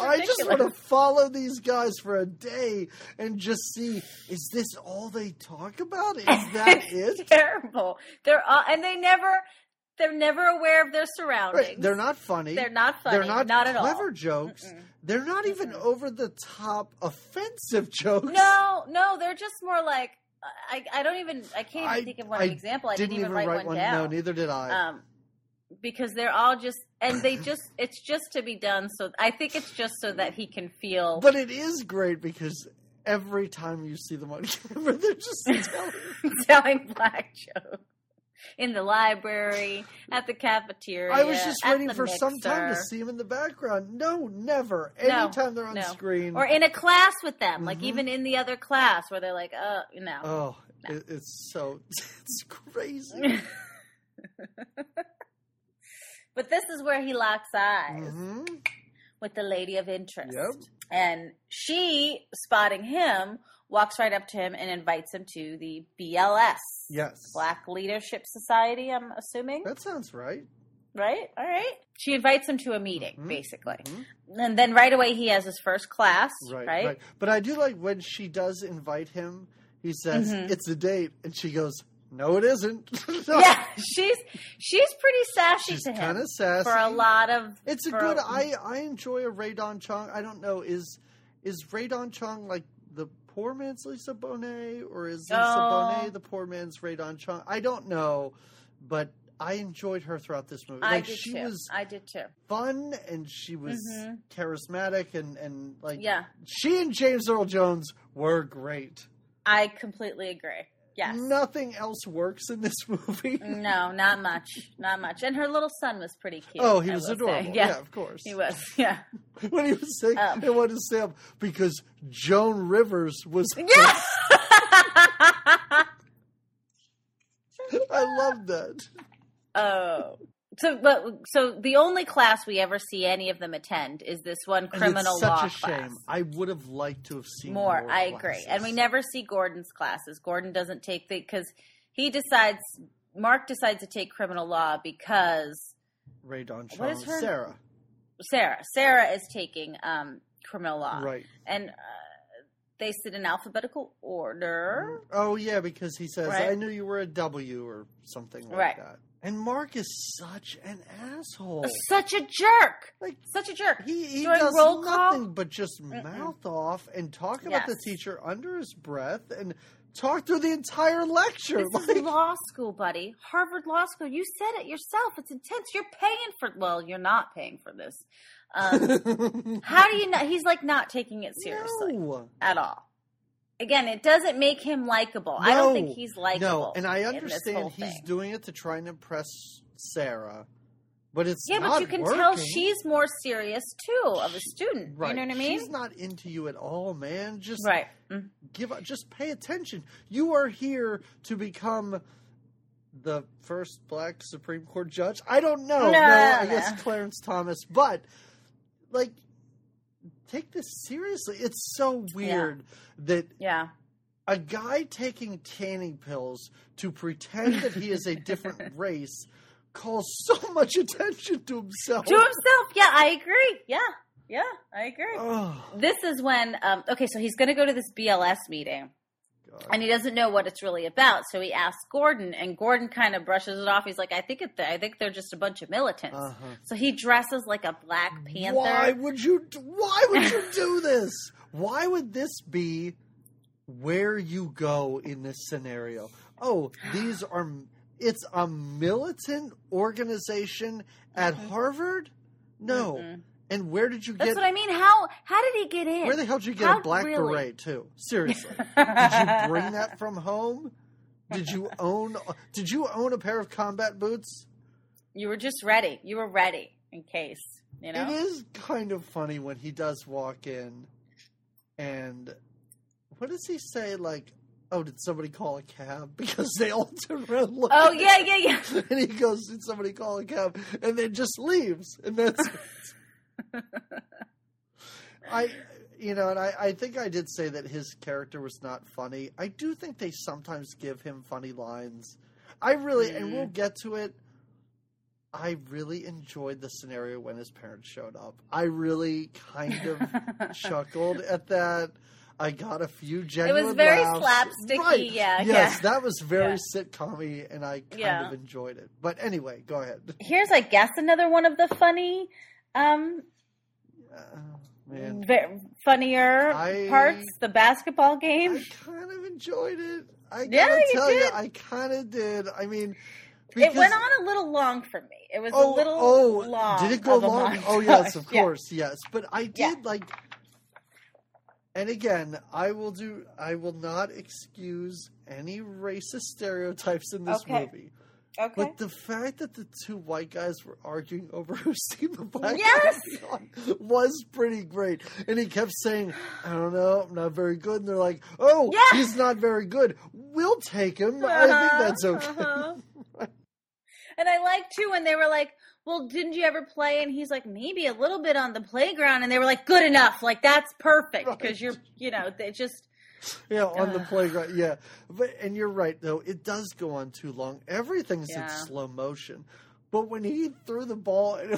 I just want to follow these guys for a day and just see, is this all they talk about? Is that it? Terrible. They're all, and they never, they're never aware of their surroundings. Right. They're not funny. They're not funny. They're not, not at all. Clever jokes. Mm-mm. They're not even Mm-mm. over the top offensive jokes. No, no, they're just more like, I, I don't even, I can't even I, think of one I example. I didn't, didn't even write, write one down. No, neither did I. Um, Because they're all just, and they just, it's just to be done. So I think it's just so that he can feel. But it is great because every time you see them on camera, they're just telling, telling black jokes. In the library, at the cafeteria. I was just waiting for mixer. some time to see him in the background. No, never. Anytime no, they're on no. screen. Or in a class with them. Mm-hmm. Like even in the other class where they're like, oh, no. Oh, no. It, it's so, it's crazy. But this is where he locks eyes mm-hmm. with the lady of interest. Yep. And she, spotting him, walks right up to him and invites him to the B L S. Yes. Black Leadership Society, I'm assuming. That sounds right. Right? All right. She invites him to a meeting, mm-hmm. basically. Mm-hmm. And then right away he has his first class, right? right? right. But I do like when she does invite him, he says, mm-hmm. it's a date. And she goes, no, it isn't. No. Yeah, she's she's pretty sassy she's to him. She's kind of sassy. For a lot of... It's a good... A, I, I enjoy a Rae Dawn Chong. I don't know. Is is Rae Dawn Chong like the poor man's Lisa Bonet? Or is Lisa oh. Bonet the poor man's Rae Dawn Chong? I don't know. But I enjoyed her throughout this movie. I like, did she too. Was I did too. Fun and she was mm-hmm. charismatic and, and like... Yeah. She and James Earl Jones were great. I completely agree. Yes. Nothing else works in this movie. No, not much. Not much. And her little son was pretty cute. Oh, he was adorable. Yeah. yeah, of course. He was, yeah. When he was saying, um, they wanted to stay up because Joan Rivers was... Yes! I love that. Oh. So but so the only class we ever see any of them attend is this one criminal law class. It's such a shame. I would have liked to have seen more. More I classes. agree. And we never see Gordon's classes. Gordon doesn't take the because he decides Mark decides to take criminal law because Rae Dawn Chong, what is her Sarah. Sarah. Sarah is taking um, criminal law. Right. And uh, they sit in alphabetical order. Oh yeah, because he says right? I knew you were a W or something like right. that. And Mark is such an asshole. Such a jerk. Like such a jerk. He, he does nothing call? but just Mm-mm. mouth off and talk yes. about the teacher under his breath and talk through the entire lecture. This like, is law school, buddy. Harvard Law School. You said it yourself. It's intense. You're paying for – well, you're not paying for this. Um, how do you not – he's like not taking it seriously no. at all. Again, it doesn't make him likable. No, I don't think he's likable. No, and I understand he's thing. doing it to try and impress Sarah, but it's yeah, not but you can working. tell she's more serious too of a student. She, right. You know what I mean? She's not into you at all, man. Just right. mm-hmm. give up. Just pay attention. You are here to become the first black Supreme Court judge. I don't know. No, no, no I guess no. Clarence Thomas, but like. Take this seriously. It's so weird yeah. that yeah. a guy taking tanning pills to pretend that he is a different race calls so much attention to himself. To himself. Yeah, I agree. Yeah. Yeah, I agree. Oh. This is when, um, okay, so he's going to go to this B L S meeting. God. And he doesn't know what it's really about. So he asks Gordon, and Gordon kind of brushes it off. He's like, I think it th- I think they're just a bunch of militants. Uh-huh. So he dresses like a Black Panther. Why would you do, why would you do this? Why would this be where you go in this scenario? Oh, these are – it's a militant organization at mm-hmm. Harvard? No. Mm-hmm. And where did you get... That's what I mean. How how did he get in? Where the hell did you get how, a black really? beret, too? Seriously. Did you bring that from home? Did you own? Did you own a pair of combat boots? You were just ready. You were ready in case. You know, it is kind of funny when he does walk in, and what does he say? Like, oh, did somebody call a cab? Because they all turn around and look. Oh, yeah, yeah, yeah. And he goes, did somebody call a cab? And then just leaves. And that's it. I, you know, and I, I think I did say that his character was not funny. I do think they sometimes give him funny lines. I really, mm. and we'll get to it. I really enjoyed the scenario when his parents showed up. I really kind of chuckled at that. I got a few genuine laughs. It was very laughs. slapsticky, right. yeah. Yes, yeah. that was very yeah. sitcom-y, and I kind yeah. of enjoyed it. But anyway, go ahead. Here's, I guess, another one of the funny, um, uh, man. Ve- funnier I, parts, the basketball game. I kind of enjoyed it. I gotta yeah, you tell did. you, I kind of did. I mean... Because it went on a little long for me. It was oh, a little oh, long. Did it go long? Oh, yes, of course, yeah. yes. But I did, yeah. like... And again, I will do. I will not excuse any racist stereotypes in this okay. movie. Okay. But the fact that the two white guys were arguing over who seemed the black yes! guy was pretty great. And he kept saying, I don't know, I'm not very good. And they're like, oh, yes! he's not very good. We'll take him. Uh-huh, I think that's okay. Uh-huh. And I like, too, when they were like, well, didn't you ever play? And he's like, maybe a little bit on the playground. And they were like, good enough. Like, that's perfect. Because right. you're, you know, they just. Yeah, on uh. the playground. Yeah. But, and you're right, though. It does go on too long. Everything's yeah. in slow motion. But when he threw the ball and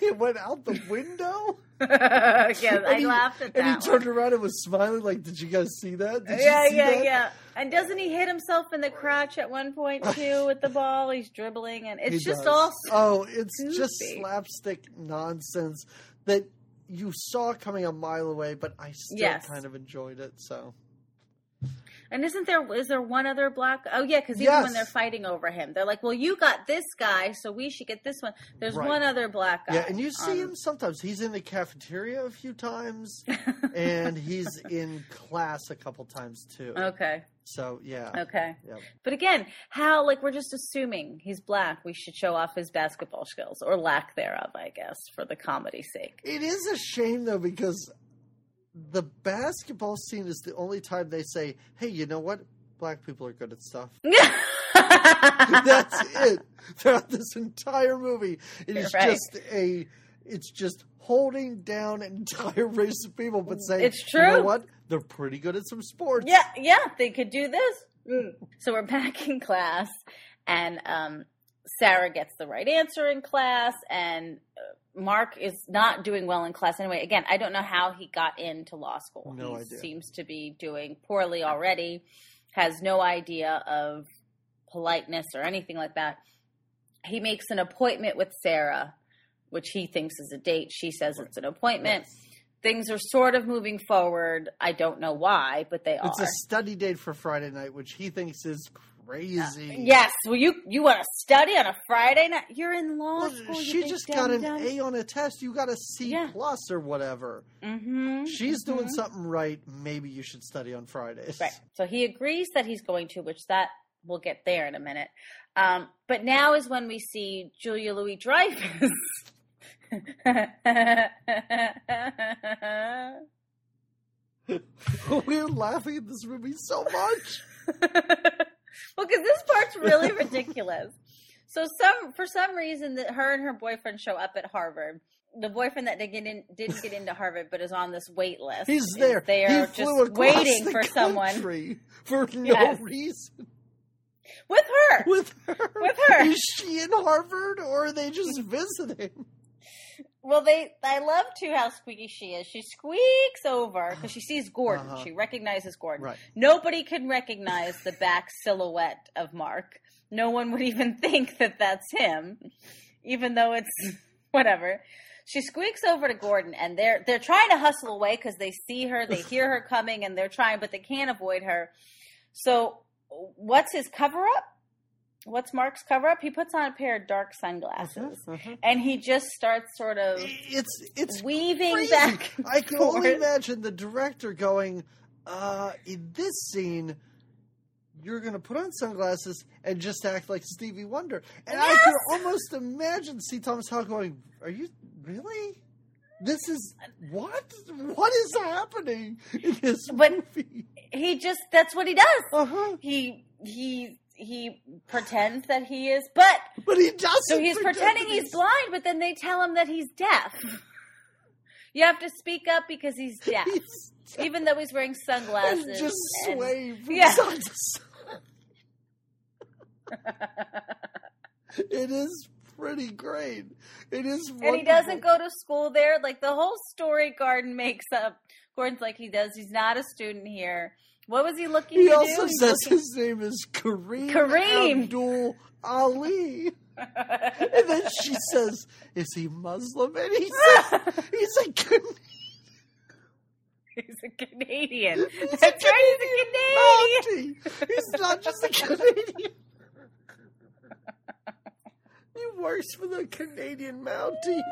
it went out the window. yeah, I he, laughed at that. And he one. turned around and was smiling like, did you guys see that? Did yeah, you see yeah, that? yeah. And doesn't he hit himself in the crotch at one point, too, with the ball? He's dribbling. And it's he just does. all Oh, it's goofy. just slapstick nonsense that you saw coming a mile away, but I still yes. kind of enjoyed it, so. And isn't there, is there one other black? Oh, yeah, because even yes. when they're fighting over him, they're like, well, you got this guy, so we should get this one. There's right. one other black guy. Yeah, and you see um, him sometimes. He's in the cafeteria a few times, and he's in class a couple times, too. Okay. So, yeah. Okay. Yep. But again, how, like, we're just assuming he's black. We should show off his basketball skills, or lack thereof, I guess, for the comedy's sake. It is a shame, though, because... the basketball scene is the only time they say, hey, you know what? Black people are good at stuff. That's it. Throughout this entire movie, it You're is right. just a, it's just holding down an entire race of people, but saying, it's true. You know what? They're pretty good at some sports. Yeah, yeah, they could do this. Mm. So we're back in class, and um, Sarah gets the right answer in class, and... Uh, Mark is not doing well in class anyway. Again, I don't know how he got into law school. No he idea. Seems to be doing poorly already, has no idea of politeness or anything like that. He makes an appointment with Sarah, which he thinks is a date. She says right. it's an appointment. Yes. Things are sort of moving forward. I don't know why, but they it's are. It's a study date for Friday night, which he thinks is crazy. Uh, yes. Well, you, you want to study on a Friday night? You're in law well, school. She just got an down. A on a test. You got a C yeah. plus or whatever. Mm-hmm. She's mm-hmm. doing something right. Maybe you should study on Fridays. Right. So he agrees that he's going to, which that we'll get there in a minute. Um, but now is when we see Julia Louis-Dreyfus. We're laughing at this movie so much. Well, because this part's really ridiculous. So some for some reason, that her and her boyfriend show up at Harvard. The boyfriend that they get in, didn't get into Harvard but is on this wait list. He's there. They are he flew just waiting for someone. For no yes. reason. With her. With her. With her. Is she in Harvard or are they just visiting? Well, they I love, too, how squeaky she is. She squeaks over because she sees Gordon. Uh-huh. She recognizes Gordon. Right. Nobody can recognize the back silhouette of Mark. No one would even think that that's him, even though it's whatever. She squeaks over to Gordon, and they're, they're trying to hustle away because they see her, they hear her coming, and they're trying, but they can't avoid her. So what's his cover-up? What's Mark's cover-up? He puts on a pair of dark sunglasses, uh-huh, uh-huh. and he just starts sort of it's it's weaving crazy. back. I can only imagine the director going, uh, in this scene, you're going to put on sunglasses and just act like Stevie Wonder. And yes! I could almost imagine C. Thomas Howell going, are you really? This is what? What is happening in this but movie? He just, that's what he does. Uh-huh. He, he, he pretends that he is, but, but he doesn't. So he's pretending he's, he's blind, but then they tell him that he's deaf. You have to speak up because he's deaf. He's deaf. Even though he's wearing sunglasses. And just sway and, from yeah. side to side. It is pretty great. It is wonderful. And he doesn't go to school there. Like, the whole story Gordon makes up. Gordon's like he does. He's not a student here. What was he looking he to do? He also says looking... his name is Kareem, Kareem. Abdul Ali. And then she says, is he Muslim? And he says, he's a Canadian. He's a Canadian. He's That's a right, Canadian he's a Canadian. He's not just a Canadian. He works for the Canadian Mounties.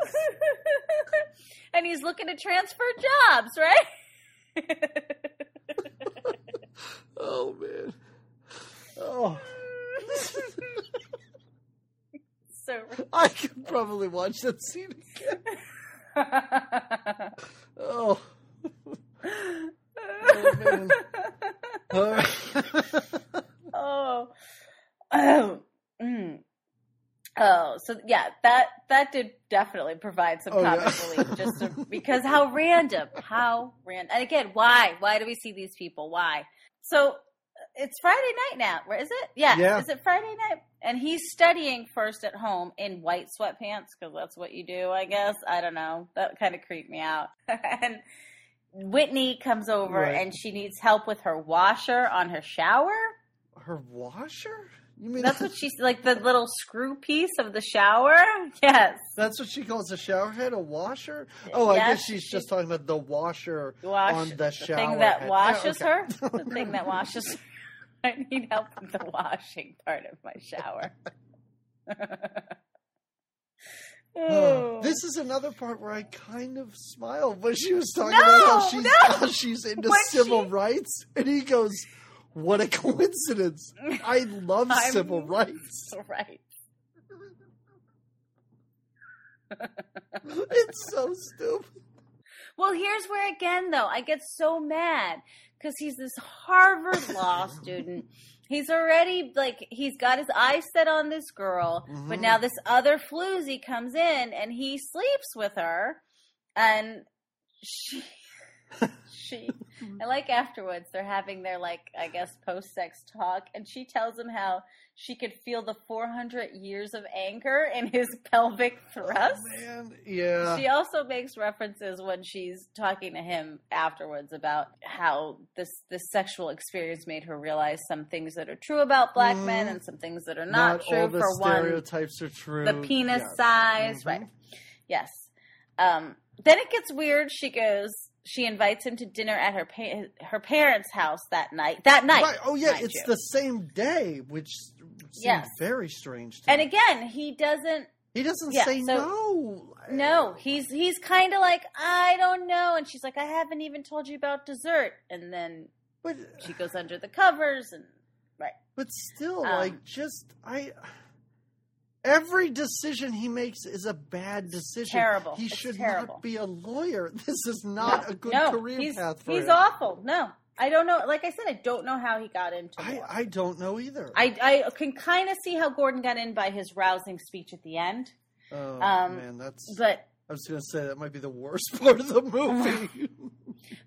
And he's looking to transfer jobs, right? Oh, man. Oh. So I could probably watch that scene again. Oh. Oh, man. All right. Oh. Oh. Mm. Oh, so yeah, that that did definitely provide some oh, comic yeah. relief, just to, because how random, how random, and again, why, why do we see these people? Why? So it's Friday night now. Where is it? Yeah, yeah. Is it Friday night? And he's studying first at home in white sweatpants because that's what you do, I guess. I don't know. That kind of creeped me out. And Whitney comes over right. and she needs help with her washer on her shower. Her washer? You mean that's what she's like the little screw piece of the shower? Yes. That's what she calls a shower head, a washer? Oh, yes, I guess she's she, just talking about the washer wash, on the, the shower. The thing that head. washes yeah, okay. her? The thing that washes her. I need help with the washing part of my shower. Oh, this is another part where I kind of smiled when she was talking no, about how she's, no. how she's into when civil she... rights. And he goes, what a coincidence. I love civil rights. Right. It's so stupid. Well, here's where, again, though, I get so mad because he's this Harvard law student. He's already, like, he's got his eyes set on this girl, mm-hmm. but now this other floozy comes in and he sleeps with her, and she... she and like afterwards they're having their like I guess post-sex talk, and she tells him how she could feel the four hundred years of anger in his pelvic thrust. Oh, man. Yeah. She also makes references when she's talking to him afterwards about how this this sexual experience made her realize some things that are true about black mm. men and some things that are not, not true. All the for stereotypes one, are true. The penis yeah. size, mm-hmm. right? Yes. Um, then it gets weird. She goes. She invites him to dinner at her pa- her parents' house that night. That night. Right. Oh, yeah. It's you. the same day, which seems yes. very strange to and me. And again, he doesn't... He doesn't yeah, say so, no. No. He's he's kind of like, I don't know. And she's like, I haven't even told you about dessert. And then but, she goes under the covers. and right. But still, um, like, just... I. Every decision he makes is a bad decision. Terrible. He it's should terrible. not be a lawyer. This is not no, a good no, career he's, path for he's him. He's awful. No. I don't know. Like I said, I don't know how he got into it. I don't know either. I, I can kind of see how Gordon got in by his rousing speech at the end. Oh, um, man. That's. But I was going to say that might be the worst part of the movie.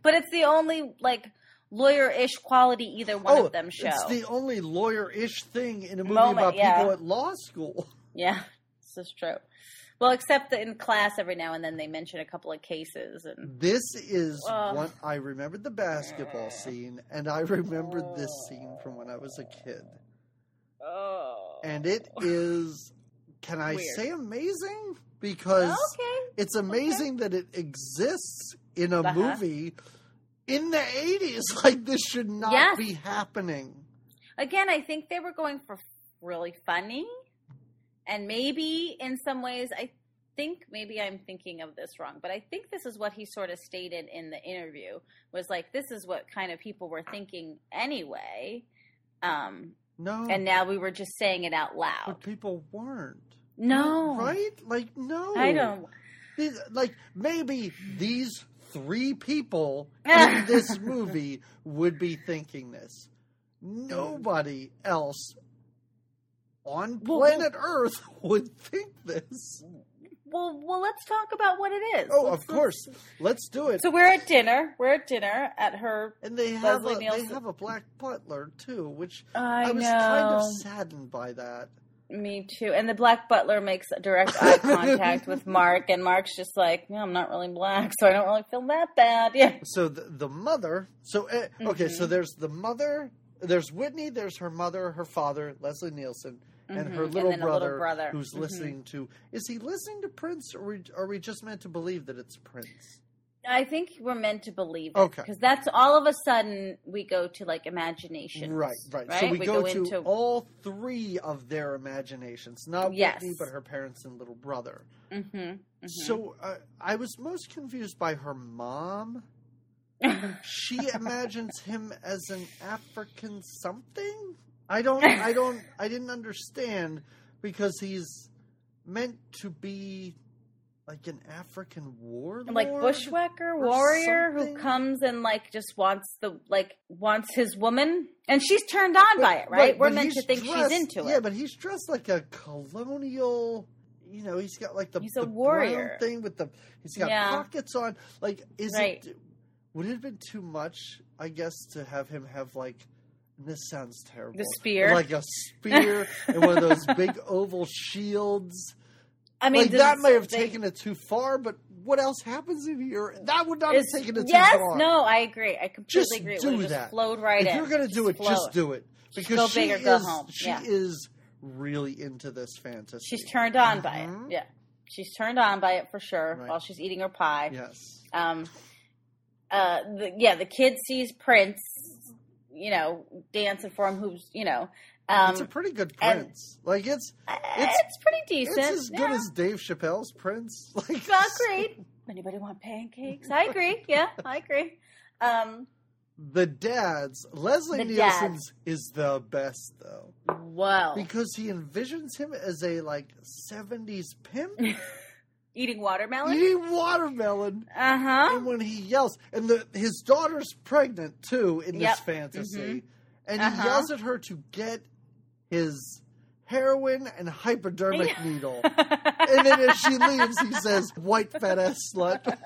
But it's the only, like... lawyer-ish quality either one oh, of them show. It's the only lawyer-ish thing in a movie Moment, about yeah. people at law school. Yeah, this is true. Well, except that in class every now and then they mention a couple of cases. And This is oh. one I remembered the basketball scene, and I remembered oh. this scene from when I was a kid. Oh. And it is, can I Weird. say amazing? Because okay. it's amazing okay. that it exists in a uh-huh. movie in the eighties, like, this should not yes. be happening. Again, I think they were going for really funny. And maybe in some ways, I think maybe I'm thinking of this wrong, but I think this is what he sort of stated in the interview was like, this is what kind of people were thinking anyway. Um, no. And now we were just saying it out loud. But people weren't. No. Right? Like, no. I don't. Like, maybe these three people in this movie would be thinking this. Nobody else on planet well, Earth would think this. Well, well, let's talk about what it is. Oh, let's, of course. Let's, let's do it. So we're at dinner. We're at dinner at her. And they have, a, they have a black butler, too, which I, I was know. kind of saddened by that. Me too. And the black butler makes direct eye contact with Mark, and Mark's just like, no, I'm not really black, so I don't really feel that bad. Yeah. So the, the mother. So, uh, okay, mm-hmm. so there's the mother. There's Whitney. There's her mother, her father, Leslie Nielsen, mm-hmm. and her little, and brother, little brother who's mm-hmm. listening to. Is he listening to Prince, or are we just meant to believe that it's Prince? I think we're meant to believe it. Okay. Because that's all of a sudden we go to, like, imagination. Right, right, right. So we, we go, go to into... all three of their imaginations. Not yes. Whitney, but her parents and little brother. Mm-hmm. mm-hmm. So uh, I was most confused by her mom. She imagines him as an African something? I don't, I don't, I didn't understand, because he's meant to be... like an African warlord? Like bushwhacker, warrior something? Who comes and like just wants the like wants his woman. And she's turned on but, by it, right? But, We're but meant to think dressed, she's into it. Yeah, but he's dressed like a colonial, you know, he's got like the, he's a the warrior. Brown thing with the, he's got yeah. pockets on. Like, is right. it, would it have been too much, I guess, to have him have like, this sounds terrible. The spear. Like a spear and one of those big oval shields. I mean, like, that may have they, taken it too far, but what else happens in here? That would not is, have taken it yes, too far. Yes, no, I agree. I completely just agree. Just do it that. Just flowed right if in. If you're going to do it, float. just do it. Because go big or go home. She yeah. is really into this fantasy. She's turned on uh-huh. by it. Yeah. She's turned on by it for sure right. while she's eating her pie. Yes. Um. Uh. The, yeah, the kid sees Prince, you know, dancing for him, who's, you know... Um, it's a pretty good Prince. Like it's, it's, it's pretty decent. It's as good yeah. as Dave Chappelle's Prince. Like, it's not great. Anybody want pancakes? I agree. Yeah, I agree. Um, the dad's Leslie the Nielsen's dad. is the best though. Wow, because he envisions him as a like seventies pimp. Eating watermelon? Eating watermelon. Uh-huh. And when he yells, and the, his daughter's pregnant too in yep. this fantasy, mm-hmm. and he uh-huh. yells at her to get his heroin and hypodermic needle. And then as she leaves, he says, white fat ass slut.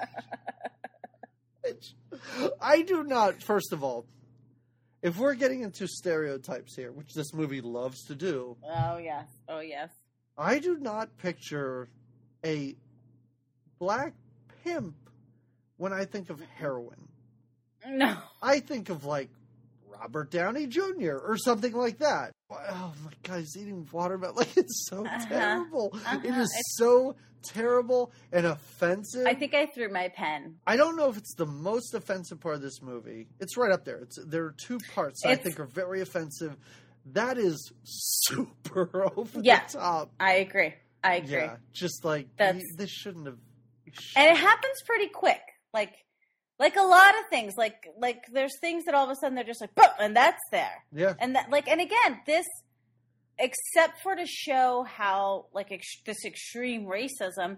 I do not, first of all, if we're getting into stereotypes here, which this movie loves to do. Oh, yes. Oh, yes. I do not picture a black pimp when I think of heroin. No. I think of, like, Robert Downey Junior or something like that. Oh my God, he's eating watermelon. Like, it's so uh-huh. terrible. Uh-huh. It is it's... so terrible and offensive. I think I threw my pen. I don't know if it's the most offensive part of this movie. It's right up there. It's there are two parts that I think are very offensive. That is super over yeah, the top. I agree. I agree. Yeah, just like That's... this shouldn't have. And it happens pretty quick. Like. Like a lot of things, like like there's things that all of a sudden they're just like, boom, and that's there. Yeah. And that like, and again, this, except for to show how like ex- this extreme racism,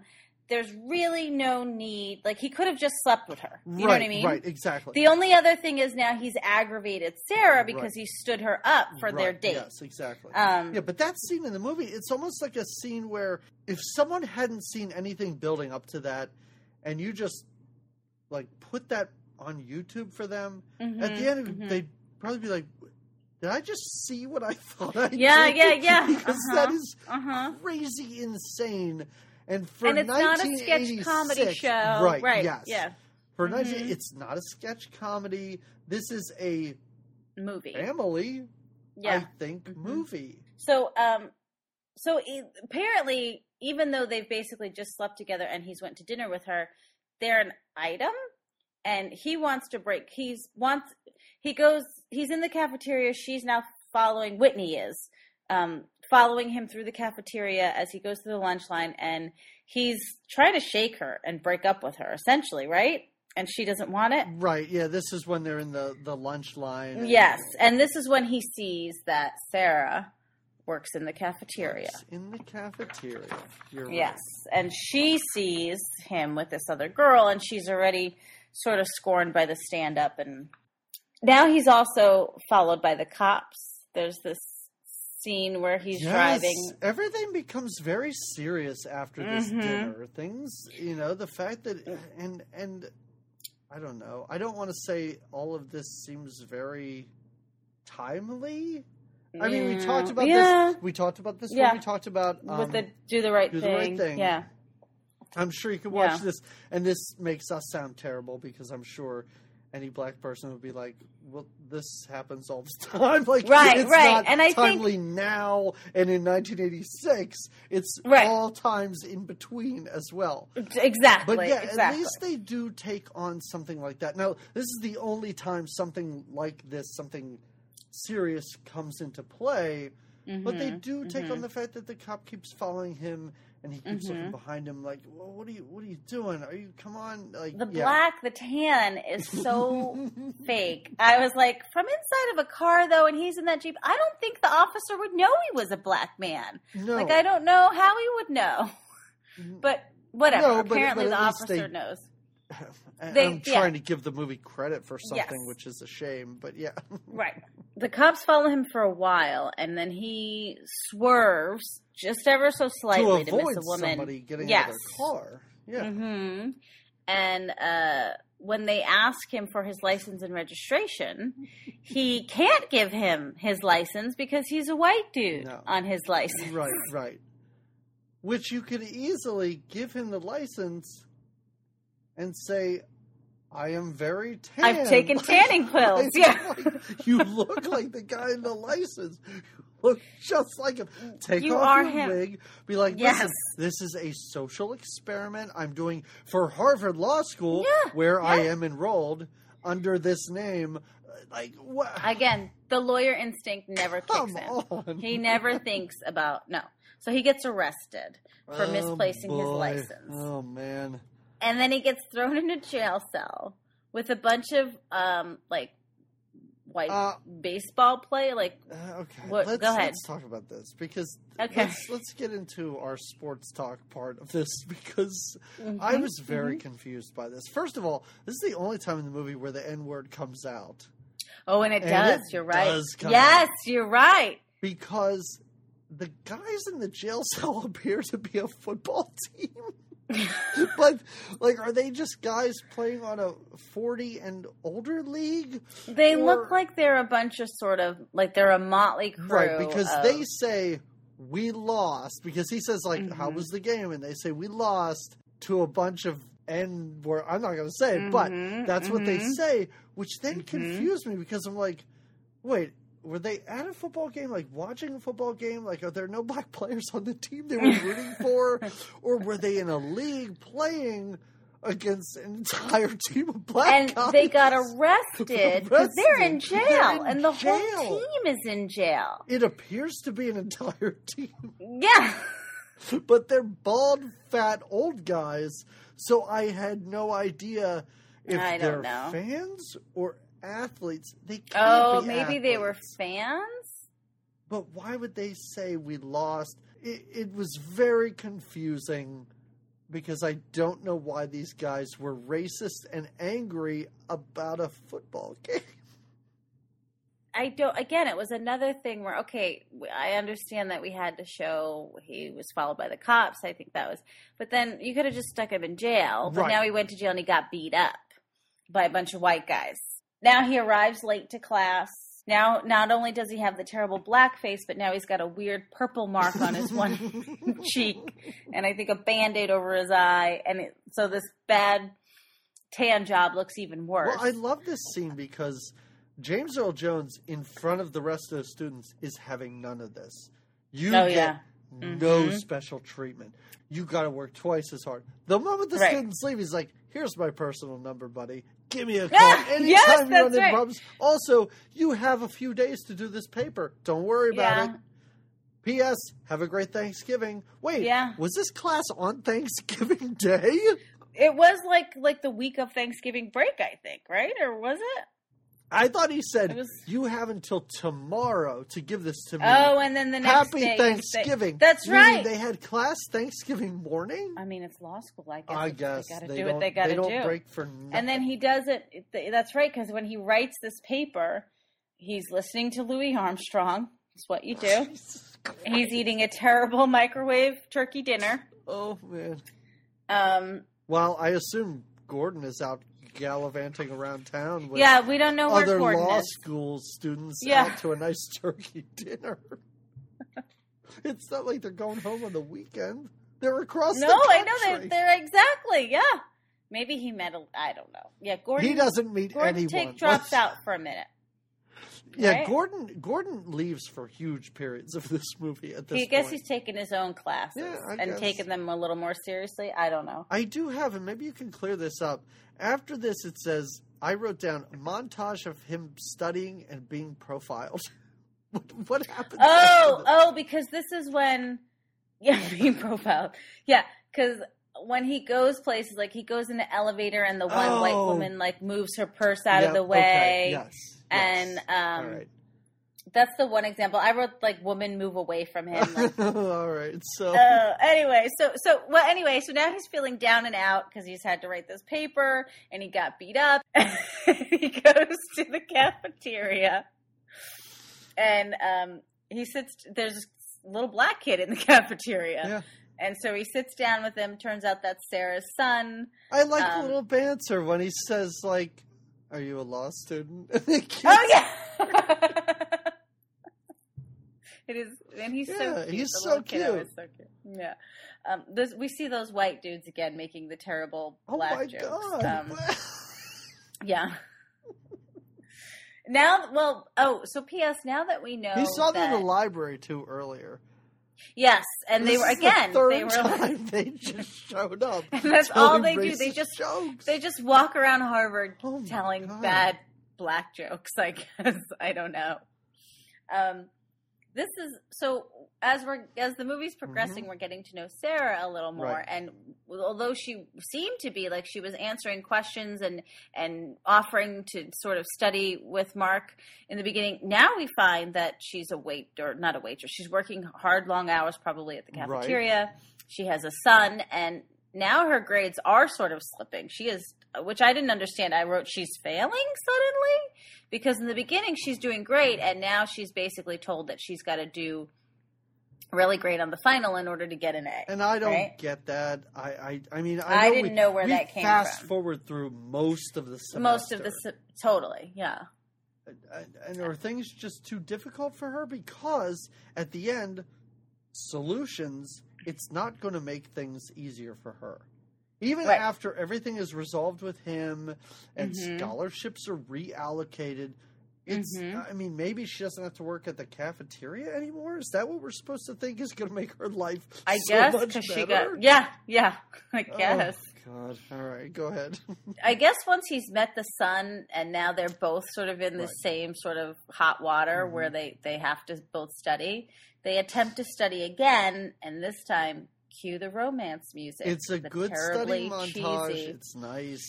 there's really no need. Like he could have just slept with her. You right, know what I mean? Right. Exactly. The only other thing is now he's aggravated Sarah because right. he stood her up for right. their date. Yes, exactly. Um, yeah, but that scene in the movie, it's almost like a scene where if someone hadn't seen anything building up to that, and you just like put that on YouTube for them. Mm-hmm, At the end, mm-hmm. they'd probably be like, "Did I just see what I thought I yeah, did?" Yeah, yeah, yeah. Because uh-huh, that is uh-huh. crazy, insane. And for and it's not a sketch comedy show, right? Right. Yes. Yeah. For mm-hmm. nineteen, it's not a sketch comedy. This is a movie, family. Yeah. I think mm-hmm. movie. So, um, so apparently, even though they've basically just slept together and he's went to dinner with her, they're an item, and he wants to break. He's wants. He goes. He's in the cafeteria. She's now following. Whitney is um, following him through the cafeteria as he goes through the lunch line, and he's trying to shake her and break up with her, essentially, right? and she doesn't want it. Right. Yeah. This is when they're in the, the lunch line. And yes. And this is when he sees that Sarah works in the cafeteria. Works in the cafeteria. You're right. Yes. And she sees him with this other girl, and she's already sort of scorned by the stand-up. And now he's also followed by the cops. There's this scene where he's yes. driving. Everything becomes very serious after this mm-hmm. dinner. Things, you know, the fact that and and I don't know. I don't want to say all of this seems very timely. I mean, we talked about yeah. this. We talked about this. Yeah. One. We talked about um, with the do the right do thing. The right thing. Yeah. I'm sure you could watch yeah. this, and this makes us sound terrible because I'm sure any black person would be like, well, this happens all the time. Like, right, it's right. not and I timely think, now and in nineteen eighty-six. It's right. all times in between as well. Exactly. But yeah, exactly. at least they do take on something like that. Now, this is the only time something like this, something serious comes into play. Mm-hmm, but they do take mm-hmm. on the fact that the cop keeps following him. And he keeps mm-hmm. looking behind him like, well, what are you what are you doing? Are you, come on? Like, the yeah. black, the tan is so fake. I was like, from inside of a car, though, and he's in that Jeep, I don't think the officer would know he was a black man. No. Like, I don't know how he would know. But whatever. No, but, Apparently but the officer they, knows. They, I'm trying yeah. to give the movie credit for something, yes. which is a shame, but yeah. Right. The cops follow him for a while, and then he swerves just ever so slightly to, to miss a woman. Somebody getting yes. out of their car. Yeah. Mm-hmm. And uh, when they ask him for his license and registration, he can't give him his license because he's a white dude no. on his license. Right, right. Which you could easily give him the license and say, I am very tan. I've taken like, tanning pills. Like, yeah. Like, you look like the guy in the license. You look just like him. Take you off your him. wig. Be like, yes. this is a social experiment I'm doing for Harvard Law School, yeah. where yeah. I am enrolled under this name. Like, what? Again, the lawyer instinct never Come kicks on. in. He never thinks about no. So he gets arrested for oh, misplacing boy. his license. Oh man. And then he gets thrown in a jail cell with a bunch of, um, like, white uh, baseball play. Like, uh, okay. What, let's, go ahead. Let's talk about this because okay. let's, let's get into our sports talk part of this because mm-hmm. I was very mm-hmm. confused by this. First of all, this is the only time in the movie where the N-word comes out. Oh, and it and does. It you're right. Does come yes, out you're right. Because the guys in the jail cell appear to be a football team. But, like, are they just guys playing on a forty and older league? They or... look like they're a bunch of sort of, like, they're a motley crew. Right, because of... they say, we lost, because he says, like, mm-hmm. how was the game? And they say, we lost to a bunch of N word. I'm not going to say it, mm-hmm. but that's mm-hmm. what they say, which then mm-hmm. confused me because I'm like, wait. Were they at a football game, like watching a football game? Like, are there no black players on the team they were rooting for? Or were they in a league playing against an entire team of black and guys? And they got arrested because they're in jail. They're in and the jail. whole team is in jail. It appears to be an entire team. Yeah. But they're bald, fat, old guys. So I had no idea if I don't they're know. fans or athletes. They can't oh, be maybe athletes. They were fans? But why would they say we lost? It, it was very confusing because I don't know why these guys were racist and angry about a football game. I don't, again, it was another thing where, okay, I understand that we had to show he was followed by the cops. I think that was, but then you could have just stuck him in jail. But right. now he went to jail and he got beat up by a bunch of white guys. Now he arrives late to class. Now, not only does he have the terrible blackface, but now he's got a weird purple mark on his one cheek and I think a Band-Aid over his eye. And it, so this bad tan job looks even worse. Well, I love this scene because James Earl Jones, in front of the rest of the students, is having none of this. You oh, get yeah. no mm-hmm. special treatment. You got to work twice as hard. The moment the right. students leave, he's like, here's my personal number, buddy. Give me a call ah, anytime yes, you run into right. problems. Also, you have a few days to do this paper. Don't worry about yeah. it. P S. Have a great Thanksgiving. Wait, yeah. was this class on Thanksgiving Day? It was like like the week of Thanksgiving break, I think, right? Or was it? I thought he said, was... you have until tomorrow to give this to me. Oh, and then the next Happy day. Happy Thanksgiving. They, that's Meaning right. They had class Thanksgiving morning? I mean, it's law school. I guess, I guess they got to do what they got to do. They don't break for nothing. And then he does it. That's right, because when he writes this paper, he's listening to Louis Armstrong. It's what you do. He's eating a terrible microwave turkey dinner. Oh, man. Um. Well, I assume Gordon is out gallivanting around town with yeah, we don't know where other Gordon law is. School students yeah. out to a nice turkey dinner. It's not like they're going home on the weekend. They're across no, the country. No, I know. They're, they're exactly, yeah. Maybe he met a, I don't know. Yeah, Gordon. He doesn't meet Gordon anyone. Gordon drops Let's, out for a minute. Yeah, right? Gordon Gordon leaves for huge periods of this movie at this point. I guess point. he's taking his own classes yeah, and guess. taking them a little more seriously. I don't know. I do have, and maybe you can clear this up. After this, it says, I wrote down a montage of him studying and being profiled. what, what happened? Oh, oh, because this is when, yeah, being profiled. Yeah, because when he goes places, like he goes in the elevator and the one oh. white woman like moves her purse out yep, of the way. Okay, yes. Yes. And um, right. that's the one example I wrote. Like, woman, move away from him. Like, all right. So uh, anyway, so so well. Anyway, so now he's feeling down and out because he's had to write this paper and he got beat up. He goes to the cafeteria and um, he sits. There's this little black kid in the cafeteria. Yeah. And so he sits down with him. Turns out that's Sarah's son. I like um, the little banter when he says, like, are you a law student? Oh, yeah. It is. And he's yeah, so cute. He's so cute. Is so cute. Yeah. Um, this, we see those white dudes again making the terrible black oh my jokes. God. Um, yeah. Now, well, oh, so P S, now that we know. He saw them in the library too earlier. Yes, and this they were again. The they were time they just showed up. And that's all they do. They just jokes. They just walk around Harvard oh telling God. bad black jokes. I guess I don't know. Um, this is so as we're as the movie's progressing, mm-hmm. we're getting to know Sarah a little more. Right. And although she seemed to be like she was answering questions and and offering to sort of study with Mark in the beginning, now we find that she's a wait or not a waitress. She's working hard, long hours, probably at the cafeteria. Right. She has a son, and now her grades are sort of slipping. She is, which I didn't understand. I wrote she's failing suddenly because in the beginning she's doing great, and now she's basically told that she's got to do really great on the final in order to get an A. And I don't right? get that. I, I, I mean, I, I know didn't we, know where we that came fast from. Fast forward through most of the semester. Most of the se- totally, yeah. And, and are things just too difficult for her? Because at the end, solutions, it's not going to make things easier for her. Even right. after everything is resolved with him and mm-hmm. scholarships are reallocated. It's, mm-hmm. I mean, maybe she doesn't have to work at the cafeteria anymore. Is that what we're supposed to think is going to make her life I so guess, much better? She got, yeah, yeah, I guess. Oh, God. All right, go ahead. I guess once he's met the son and now they're both sort of in the right. same sort of hot water mm-hmm. where they, they have to both study, they attempt to study again, and this time cue the romance music. It's a the good study montage. Cheesy. It's nice.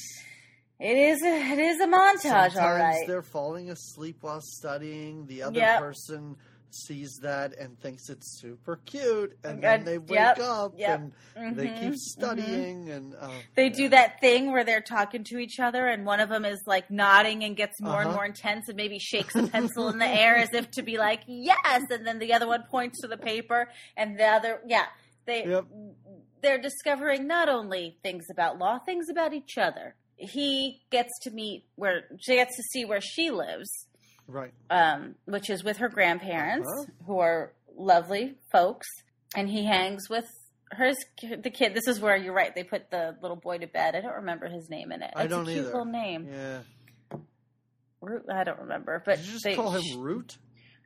It is a, it is a montage, sometimes all right. Sometimes they're falling asleep while studying. The other yep. person sees that and thinks it's super cute. And uh, then they wake yep, up yep. and mm-hmm, they keep studying. Mm-hmm. and oh, They yeah. do that thing where they're talking to each other and one of them is like nodding and gets more uh-huh. and more intense and maybe shakes a pencil in the air as if to be like, yes! And then the other one points to the paper and the other, yeah. They, yep. They're discovering not only things about law, things about each other. He gets to meet where she gets to see where she lives, right? Um, which is with her grandparents, uh-huh. who are lovely folks, and he hangs with hers, the kid. This is where you're right. They put the little boy to bed. I don't remember his name in it. It's I don't a cute either. Little name. Yeah, Root. I don't remember. But did you just they, call him Root?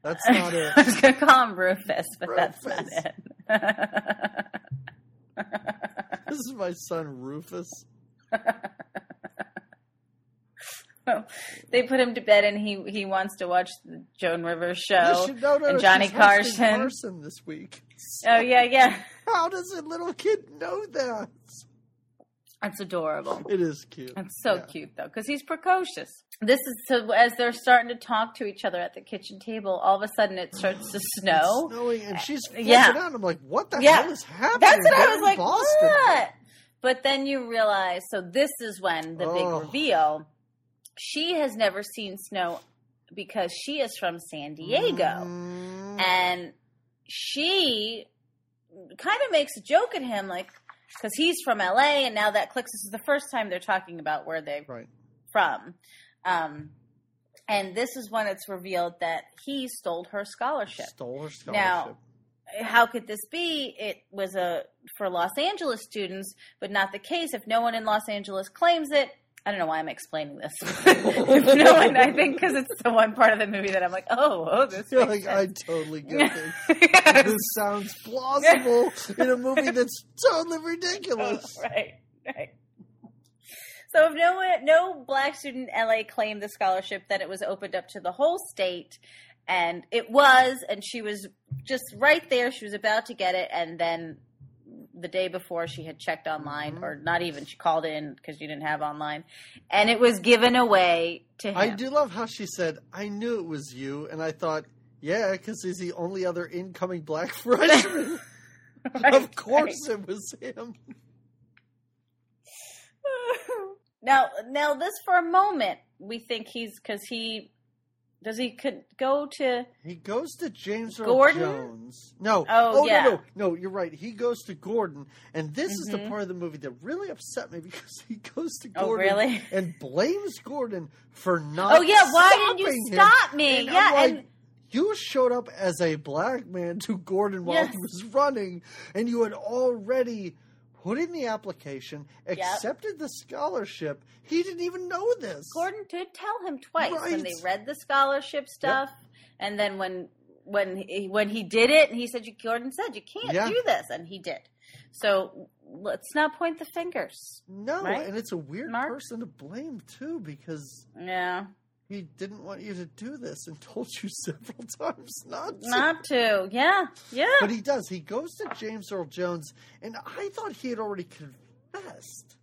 That's not it. I was gonna call him Rufus, but Rufus. That's not it. This is my son Rufus. Well, they put him to bed, and he, he wants to watch the Joan Rivers show and Johnny Carson. Carson this week. So oh yeah, yeah. How does a little kid know that? It's adorable. It is cute. It's so yeah. cute, though, because he's precocious. This is so as they're starting to talk to each other at the kitchen table, all of a sudden it starts to snow. It's snowing, and she's freaking yeah. out. And I'm like, what the yeah. hell is happening? That's what They're I was like, Boston. What? But then you realize, so this is when the oh. big reveal. She has never seen snow because she is from San Diego. Mm. And she kind of makes a joke at him, like, because he's from L A, and now that clicks. This is the first time they're talking about where they're right. from. Um, and this is when it's revealed that he stole her scholarship. Stole her scholarship. Now, how could this be? It was a for Los Angeles students, but not the case. If no one in Los Angeles claims it, I don't know why I'm explaining this. No one, I think because it's the one part of the movie that I'm like, oh, oh this is like, I totally get this. Yes. This sounds plausible in a movie that's totally ridiculous. Oh, right, right. So if no one, no black student in L A claimed the scholarship, then it was opened up to the whole state. And it was, and she was just right there. She was about to get it, and then the day before she had checked online mm-hmm. or not even, she called in because you didn't have online, and it was given away to him. I do love how she said, I knew it was you. And I thought, yeah, because he's the only other incoming black freshman. Right, of course right. It was him. now, now this for a moment, we think he's, cause he, Does he could go to? He goes to James Earl Jones. No. Oh, oh yeah. no, no, no, you're right. He goes to Gordon. And this mm-hmm. is the part of the movie that really upset me because he goes to Gordon oh, really? and blames Gordon for not. Oh, yeah. Why didn't you stop him. me? And yeah. I'm like, and you showed up as a black man to Gordon while yes. he was running, and you had already put in the application, accepted yep. the scholarship. He didn't even know this. Gordon did tell him twice right. when they read the scholarship stuff. Yep. And then when when he, when he did it, and he said, you, Gordon said, you can't yeah. do this. And he did. So let's not point the fingers. No, right? And it's a weird Mark? person to blame, too, because yeah. he didn't want you to do this and told you several times not to. Not to, yeah, yeah. But he does. He goes to James Earl Jones, and I thought he had already confessed.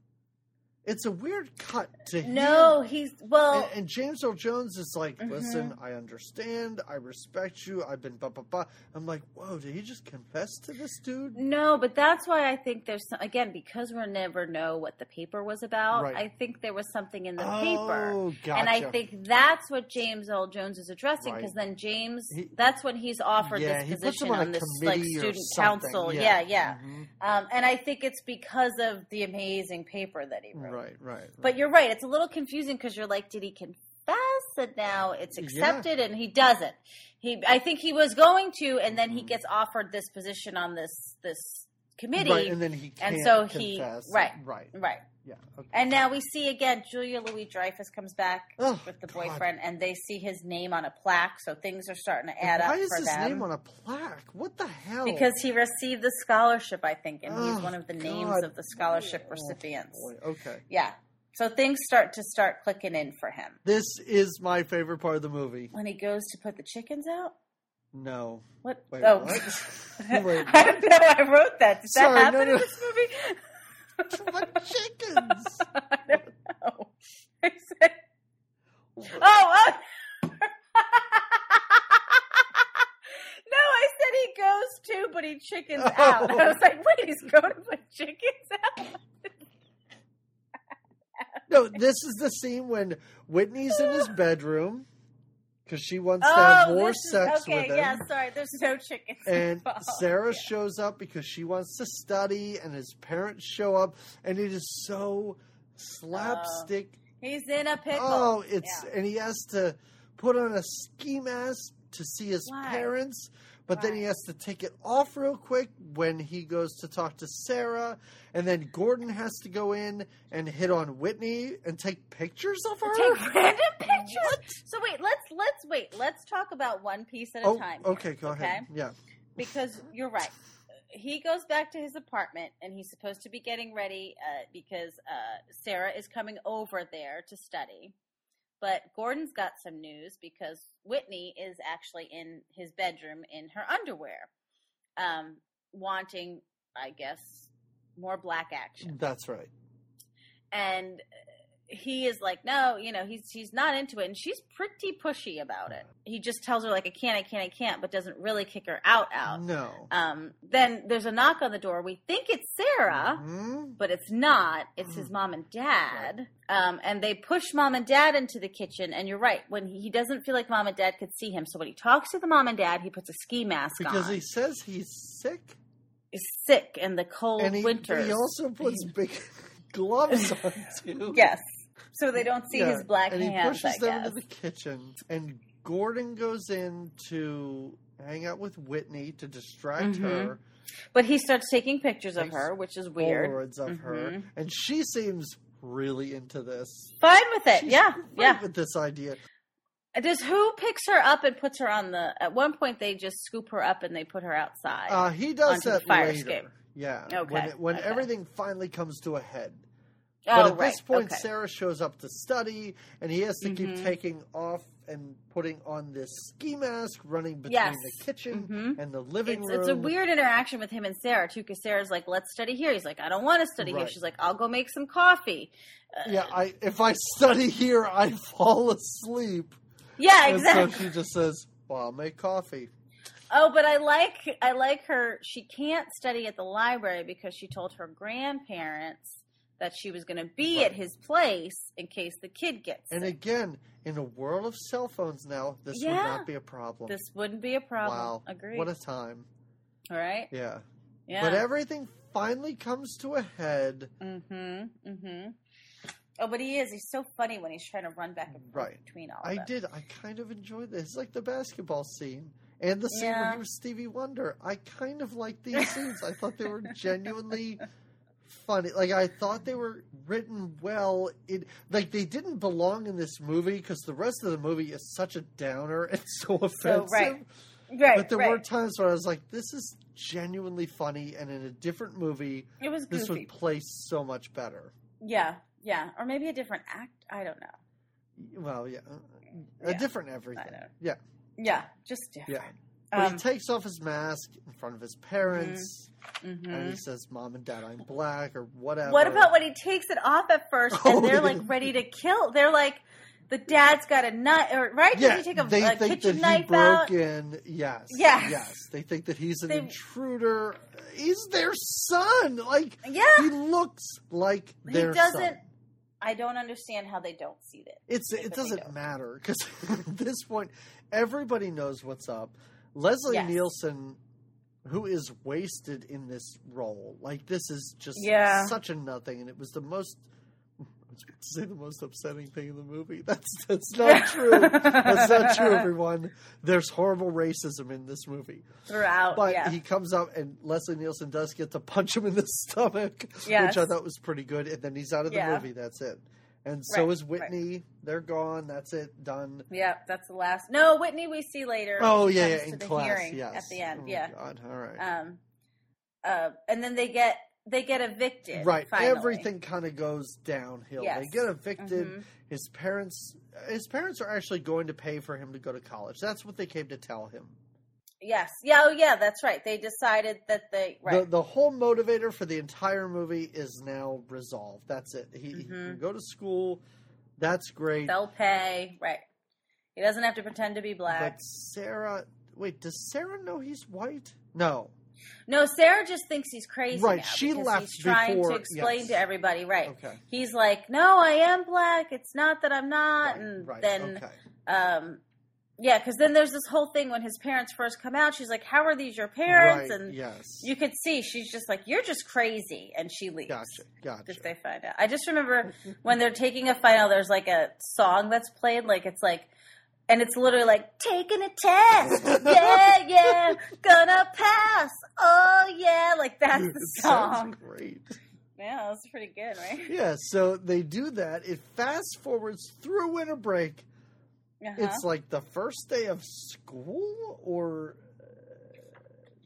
It's a weird cut to him. No, he's, well. And, and James Earl Jones is like, listen, mm-hmm. I understand. I respect you. I've been ba-ba-ba. I'm like, whoa, did he just confess to this dude? No, but that's why I think there's, some, again, because we'll never know what the paper was about, right. I think there was something in the oh, paper. Gotcha. And I think that's what James Earl Jones is addressing, because right. then James, he, that's when he's offered yeah, this position on, on this like student council. Yeah, yeah. yeah. Mm-hmm. Um, and I think it's because of the amazing paper that he wrote. Right, right, right. But you're right. It's a little confusing because you're like, did he confess? And now it's accepted, yeah. and he doesn't. He, I think he was going to, and then he gets offered this position on this this committee, right, and then he can't and so confess. he right, right, right. Yeah. Okay. And now we see again Julia Louis-Dreyfus comes back oh, with the boyfriend, God. and they see his name on a plaque. So things are starting to add why up. Why is for his them. name on a plaque? What the hell? Because he received the scholarship, I think, and oh, he's one of the God. names of the scholarship oh, recipients. Boy. Okay. Yeah. So things start to start clicking in for him. This is my favorite part of the movie. When he goes to put the chickens out? No. What? Wait, oh. What? Wait, I don't know. I wrote that. Did Sorry, that happen no, no. in this movie? What chickens? I don't know. I said... Oh! oh. No, I said he goes to, but he chickens oh. out. I was like, wait, he's going to put chickens out? No, this is the scene when Whitney's in his bedroom because she wants oh, to have more is, sex okay, with him. Okay, yeah, sorry. There's no chickens And involved. Sarah yeah. shows up because she wants to study, and his parents show up, and it is so slapstick. Uh, he's in a pickle. Oh, it's yeah. and he has to put on a ski mask to see his Why? parents, but Why? then he has to take it off real quick when he goes to talk to Sarah, and then Gordon has to go in and hit on Whitney and take pictures of her. Take random pictures. What? So wait, let's let's wait. Let's talk about one piece at oh, a time. Here, okay, go okay? ahead. Yeah, because you're right. He goes back to his apartment, and he's supposed to be getting ready uh, because uh, Sarah is coming over there to study. But Gordon's got some news because Whitney is actually in his bedroom in her underwear, um, wanting, I guess, more black action. That's right. and he is like, no, you know, he's he's not into it, and she's pretty pushy about it. He just tells her, like, I can't, I can't, I can't, but doesn't really kick her out, out. No. Um, then there's a knock on the door. We think it's Sarah, mm-hmm. but it's not. It's mm-hmm. his mom and dad. Um, and they push mom and dad into the kitchen, and you're right, when he, he doesn't feel like mom and dad could see him, so when he talks to the mom and dad, he puts a ski mask because on. Because he says he's sick. He's sick in the cold and he, winters. He also puts big gloves on, too. Yes. So they don't see yeah. his black and hands, and he pushes I them guess. into the kitchen, and Gordon goes in to hang out with Whitney to distract mm-hmm. her. But he starts taking pictures of her, which is weird. Polaroids of mm-hmm. her. And she seems really into this. Fine with it, She's yeah. yeah. with this idea. Does who picks her up and puts her on the... At one point, they just scoop her up and they put her outside. Uh, he does that fire later. Escape. Yeah. Okay. When, it, when okay. everything finally comes to a head. But oh, at right. this point, okay. Sarah shows up to study, and he has to mm-hmm. keep taking off and putting on this ski mask, running between yes. the kitchen mm-hmm. and the living it's, room. It's a weird interaction with him and Sarah, too, because Sarah's like, let's study here. He's like, I don't want to study right. here. She's like, I'll go make some coffee. Uh, yeah, I, if I study here, I fall asleep. Yeah, exactly. And so she just says, well, I'll make coffee. Oh, but I like I like her. She can't study at the library because she told her grandparents that she was going to be right. at his place in case the kid gets sick. And again, in a world of cell phones now, this yeah. would not be a problem. This wouldn't be a problem. Wow. Agreed. What a time. All right. Yeah. Yeah. But everything finally comes to a head. Mm-hmm. Mm-hmm. Oh, but he is. He's so funny when he's trying to run back and forth right. between all of I them. I did. I kind of enjoyed this. It's like the basketball scene. And the scene yeah. where he was Stevie Wonder. I kind of liked these scenes. I thought they were genuinely... funny. Like, I thought they were written well. It, like, they didn't belong in this movie because the rest of the movie is such a downer and so offensive. So, right. Right, but there right. were times where I was like, this is genuinely funny, and in a different movie, it was this would play so much better. Yeah, yeah. Or maybe a different act. I don't know. Well, yeah. A yeah. different everything. Yeah. Yeah, just different. Yeah. But um, he takes off his mask in front of his parents, mm-hmm. and he says, Mom and Dad, I'm black, or whatever. What about when he takes it off at first, and oh, they're, like, ready to kill? They're like, the dad's got a knife, right? Yeah, Does he take a, they a think kitchen that he knife broke out? in, yes. Yes. Yes. They think that he's an they, intruder. He's their son. Like, yeah. he looks like their son. He doesn't. Son. I don't understand how they don't see that. It's, it doesn't matter, because at this point, everybody knows what's up. Leslie yes. Nielsen, who is wasted in this role, like this is just yeah. such a nothing, and it was the most, I was about to say the most upsetting thing in the movie. That's that's not true. That's not true, everyone. There's horrible racism in this movie throughout. But yeah. he comes up, and Leslie Nielsen does get to punch him in the stomach, yes. which I thought was pretty good. And then he's out of the yeah. movie. That's it. And so right, is Whitney. Right. They're gone. That's it. Done. Yeah, that's the last. No, Whitney we see later. Oh, yeah, yeah in the class. Hearing yes. At the end, oh, yeah. God, all right. Um, uh, and then they get they get evicted. Right. Finally. Everything kind of goes downhill. Yes. They get evicted. Mm-hmm. His parents, his parents are actually going to pay for him to go to college. That's what they came to tell him. Yes. Yeah. Oh, yeah. That's right. They decided that they. Right. The, the whole motivator for the entire movie is now resolved. That's it. He, mm-hmm. he can go to school. That's great. They'll pay. Right. He doesn't have to pretend to be black. But Sarah, wait, does Sarah know he's white? No. No, Sarah just thinks he's crazy. Right. Now she left he's trying before, to explain yes. to everybody. Right. Okay. He's like, no, I am black. It's not that I'm not. Right, and right. then, okay. um, yeah, because then there's this whole thing when his parents first come out. She's like, how are these your parents? Right, and yes. you could see she's just like, you're just crazy. And she leaves. Gotcha, gotcha. Because they find out. I just remember when they're taking a final, there's like a song that's played. Like it's like, and it's literally like, taking a test. Yeah, yeah. Gonna pass. Oh, yeah. Like that's the song. Sounds great. Yeah, that's pretty good, right? Yeah, so they do that. It fast forwards through winter break. Uh-huh. It's like the first day of school or uh,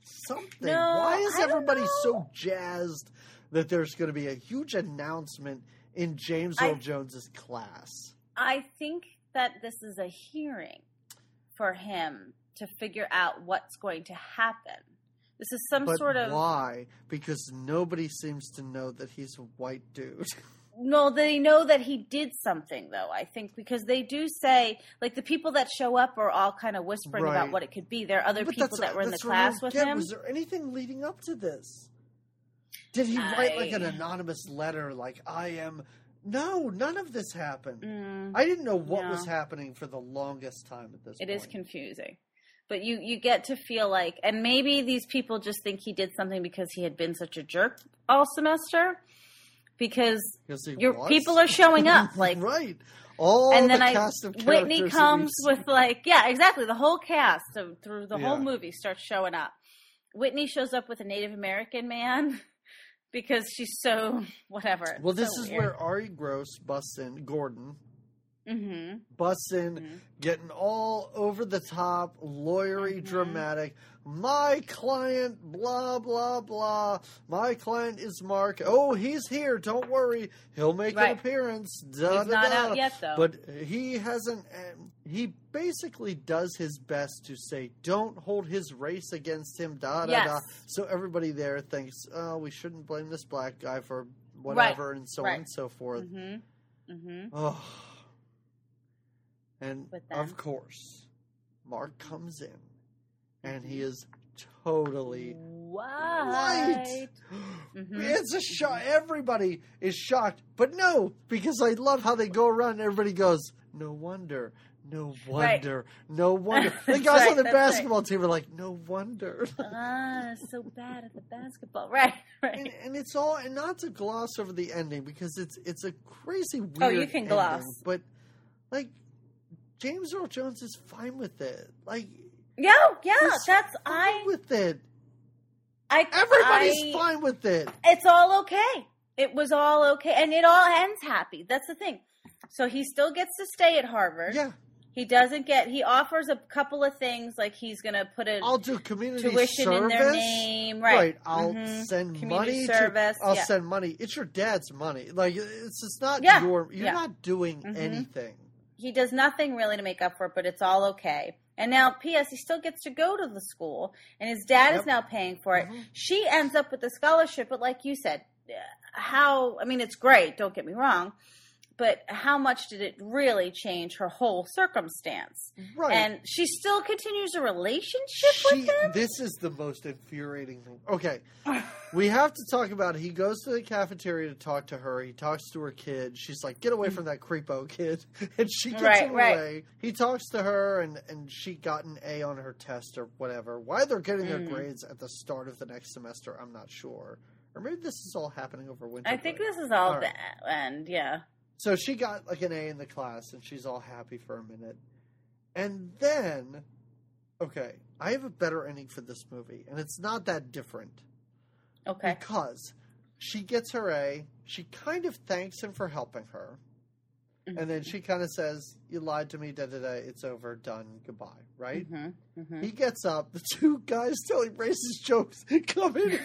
something. No, Why is I everybody don't know. so jazzed that there's going to be a huge announcement in James Earl Jones's class? I think that this is a hearing for him to figure out what's going to happen. This is some but sort of why? Because nobody seems to know that he's a white dude. No, they know that he did something, though, I think, because they do say, like, the people that show up are all kind of whispering right. about what it could be. There are other but people that were in the class with him. Was there anything leading up to this? Did he I... write, like, an anonymous letter, like, I am... No, none of this happened. Mm, I didn't know what no. was happening for the longest time at this it point. It is confusing. But you, you get to feel like... And maybe these people just think he did something because he had been such a jerk all semester. Because your was. people are showing up, like right. All and then the cast I, of characters. Whitney comes with like, yeah, exactly. The whole cast of, through the yeah. whole movie starts showing up. Whitney shows up with a Native American man because she's so whatever. Well, this so is weird. where Ari Gross busts in, Gordon mm-hmm. busts in, mm-hmm. getting all over the top, lawyery, mm-hmm. dramatic. My client, blah, blah, blah. My client is Mark. Oh, he's here. Don't worry. He'll make right. an appearance. Da, he's da, not da. out yet, though. But he hasn't... He basically does his best to say, don't hold his race against him, da, da, yes. da. So everybody there thinks, oh, we shouldn't blame this black guy for whatever right. and so right. on and so forth. Mm-hmm. Mm-hmm. Oh. And, of course, Mark comes in. And he is totally white. white. Mm-hmm. It's a shock. Everybody is shocked. But no, because I love how they go around and everybody goes, no wonder, no wonder, right. no wonder. The guys right, on the basketball right. team are like, no wonder. Ah, so bad at the basketball. Right, right. And, and it's all, and not to gloss over the ending, because it's it's a crazy weird ending. Oh, you can ending, gloss. But, like, James Earl Jones is fine with it. Like... Yeah, yeah, He's that's fine I. with it. I everybody's I, fine with it. It's all okay. It was all okay, and it all ends happy. That's the thing. So he still gets to stay at Harvard. Yeah, he doesn't get. He offers a couple of things, like he's gonna put a. I'll do community tuition service. in their name, right? Right. I'll mm-hmm. send community money. Service. To, I'll yeah. send money. It's your dad's money. Like it's it's not yeah. your. You're yeah. not doing mm-hmm. anything. He does nothing really to make up for it, but it's all okay. And now, P S, he still gets to go to the school, and his dad yep. is now paying for it. Mm-hmm. She ends up with the scholarship, but like you said, how – I mean, it's great, don't get me wrong, but how much did it really change her whole circumstance? Right. And she still continues a relationship she, with him? This is the most infuriating thing. Okay, we have to talk about it. He goes to the cafeteria to talk to her. He talks to her kid. She's like, get away from that creepo kid. And she gets right, him right. away. He talks to her, and, and she got an A on her test or whatever. Why they're getting their mm. grades at the start of the next semester, I'm not sure. Or maybe this is all happening over winter. I think break. this is all, all right. the end, yeah. So she got, like, an A in the class, and she's all happy for a minute. And then, okay, I have a better ending for this movie, and it's not that different. Okay. Because she gets her A, she kind of thanks him for helping her, mm-hmm. and then she kind of says, you lied to me, da-da-da, it's over, done, goodbye, right? Mm-hmm. Mm-hmm. He gets up, the two guys telling racist jokes come in and-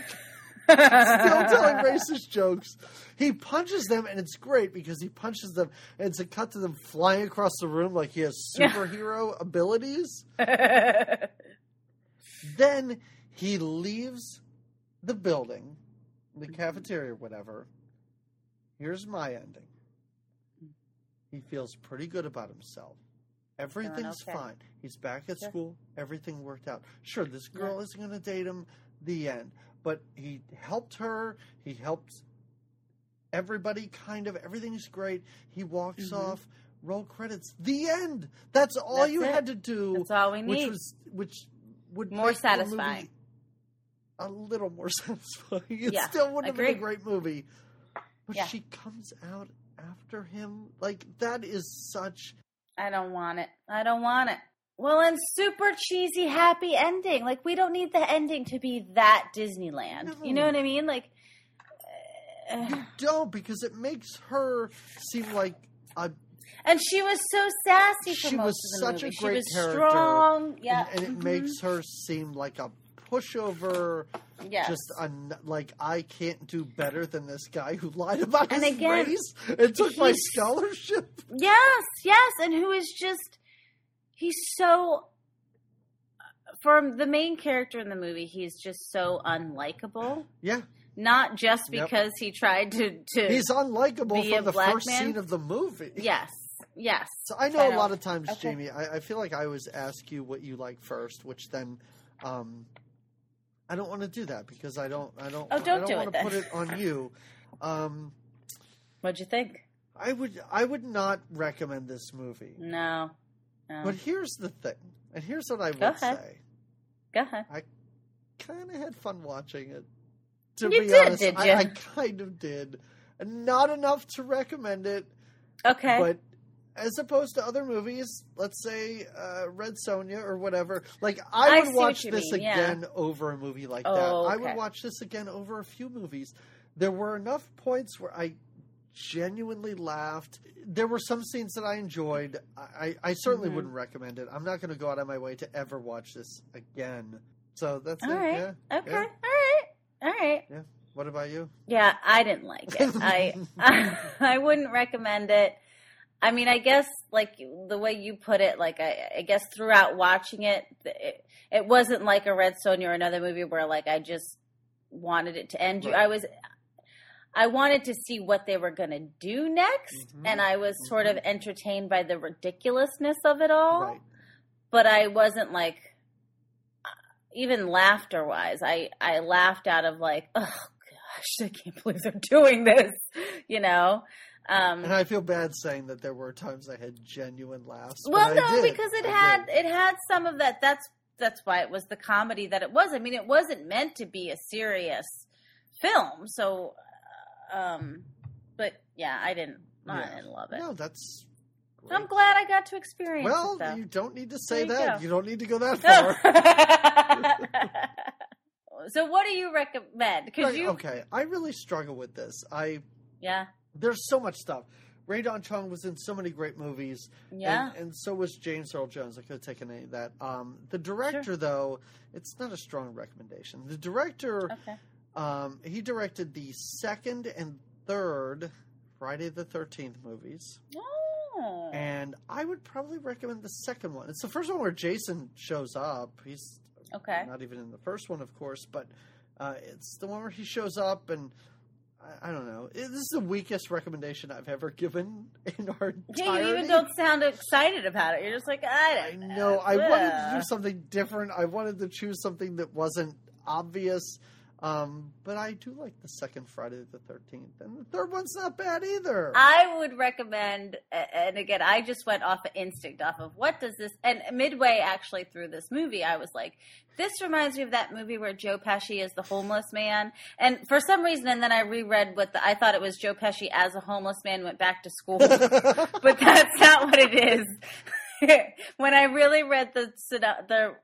still telling racist jokes. He punches them, and it's great because he punches them, and it's a cut to them flying across the room like he has superhero abilities. Then he leaves the building, the cafeteria, whatever. Here's my ending. He feels pretty good about himself. Everything's okay. fine. He's back at sure. school. Everything worked out. Sure, this girl yeah. isn't going to date him. The end. But he helped her. He helped everybody, kind of. Everything's great. He walks mm-hmm. off. Roll credits. The end. That's all That's you it. had to do. That's all we need. Which, was, which would more satisfying. A little more satisfying. It yeah, still wouldn't agree. have been a great movie. But yeah. she comes out after him. Like, that is such... I don't want it. I don't want it. Well, and super cheesy, happy ending. Like, we don't need the ending to be that Disneyland. No. You know what I mean? Like, uh, you don't, because it makes her seem like a. And she was so sassy for most of the movie. She was such a great character. She was strong. Yeah, and, and it mm-hmm. makes her seem like a pushover. Yes. Just a, like, I can't do better than this guy who lied about and his again, race and took my scholarship. Yes, yes, and who is just. He's so, from the main character in the movie, he's just so unlikable. Yeah. Not just because yep. he tried to, to He's unlikable be for the first man. Scene of the movie. Yes. Yes. So I know I a lot of times, okay. Jamie, I, I feel like I always ask you what you like first, which then um, I don't want to do that because I don't I don't, oh, don't, I don't do want it, to then. Put it on you. Um, What'd you think? I would I would not recommend this movie. No. no. But here's the thing. And here's what I Go would ahead. say. Go ahead. I kind of had fun watching it. To you be did, honest, did you? I, I kind of did. Not enough to recommend it. Okay. But as opposed to other movies, let's say uh, Red Sonja or whatever, like I, I would watch this mean, again yeah. over a movie like oh, that. Okay. I would watch this again over a few movies. There were enough points where I genuinely laughed. There were some scenes that I enjoyed. I, I, I certainly mm-hmm. wouldn't recommend it. I'm not going to go out of my way to ever watch this again. So that's all it. Right. Yeah. Okay. Yeah. All right. All right. Yeah. What about you? Yeah, I didn't like it. I, I I wouldn't recommend it. I mean, I guess like the way you put it, like I, I guess throughout watching it, it, it wasn't like a Red Sonja or another movie where like I just wanted it to end. Right. I was, I wanted to see what they were going to do next, mm-hmm. and I was mm-hmm. sort of entertained by the ridiculousness of it all. Right. But I wasn't like. Even laughter-wise, I, I laughed out of like, oh, gosh, I can't believe they're doing this, you know? Um, and I feel bad saying that there were times I had genuine laughs. Well, no, because it I had did. it had some of that. That's that's why it was the comedy that it was. I mean, it wasn't meant to be a serious film. So, um, but, yeah, I didn't, yeah. I didn't love it. No, that's... Great. I'm glad I got to experience well, it. Well, you don't need to say you that. Go. You don't need to go that far. So what do you recommend? Right, you... Okay, I really struggle with this. I Yeah. There's so much stuff. Rae Dawn Chong was in so many great movies. Yeah. And, and so was James Earl Jones. I could have taken any of that. Um, the director, sure. though, it's not a strong recommendation. The director, okay. um, he directed the second and third Friday the thirteenth movies. Oh. And I would probably recommend the second one. It's the first one where Jason shows up. He's okay. not even in the first one, of course, but uh, it's the one where he shows up and I, I don't know. It, this is the weakest recommendation I've ever given in our entirety. Yeah, you even don't sound excited about it. You're just like, I don't I know. know. I yeah. wanted to do something different. I wanted to choose something that wasn't obvious. Um, but I do like the second Friday the thirteenth, and the third one's not bad either. I would recommend, and again, I just went off of instinct, off of what does this, and midway actually through this movie, I was like, this reminds me of that movie where Joe Pesci is the homeless man. And for some reason, and then I reread what the, I thought it was Joe Pesci as a homeless man went back to school, but that's not what it is. When I really read the, the,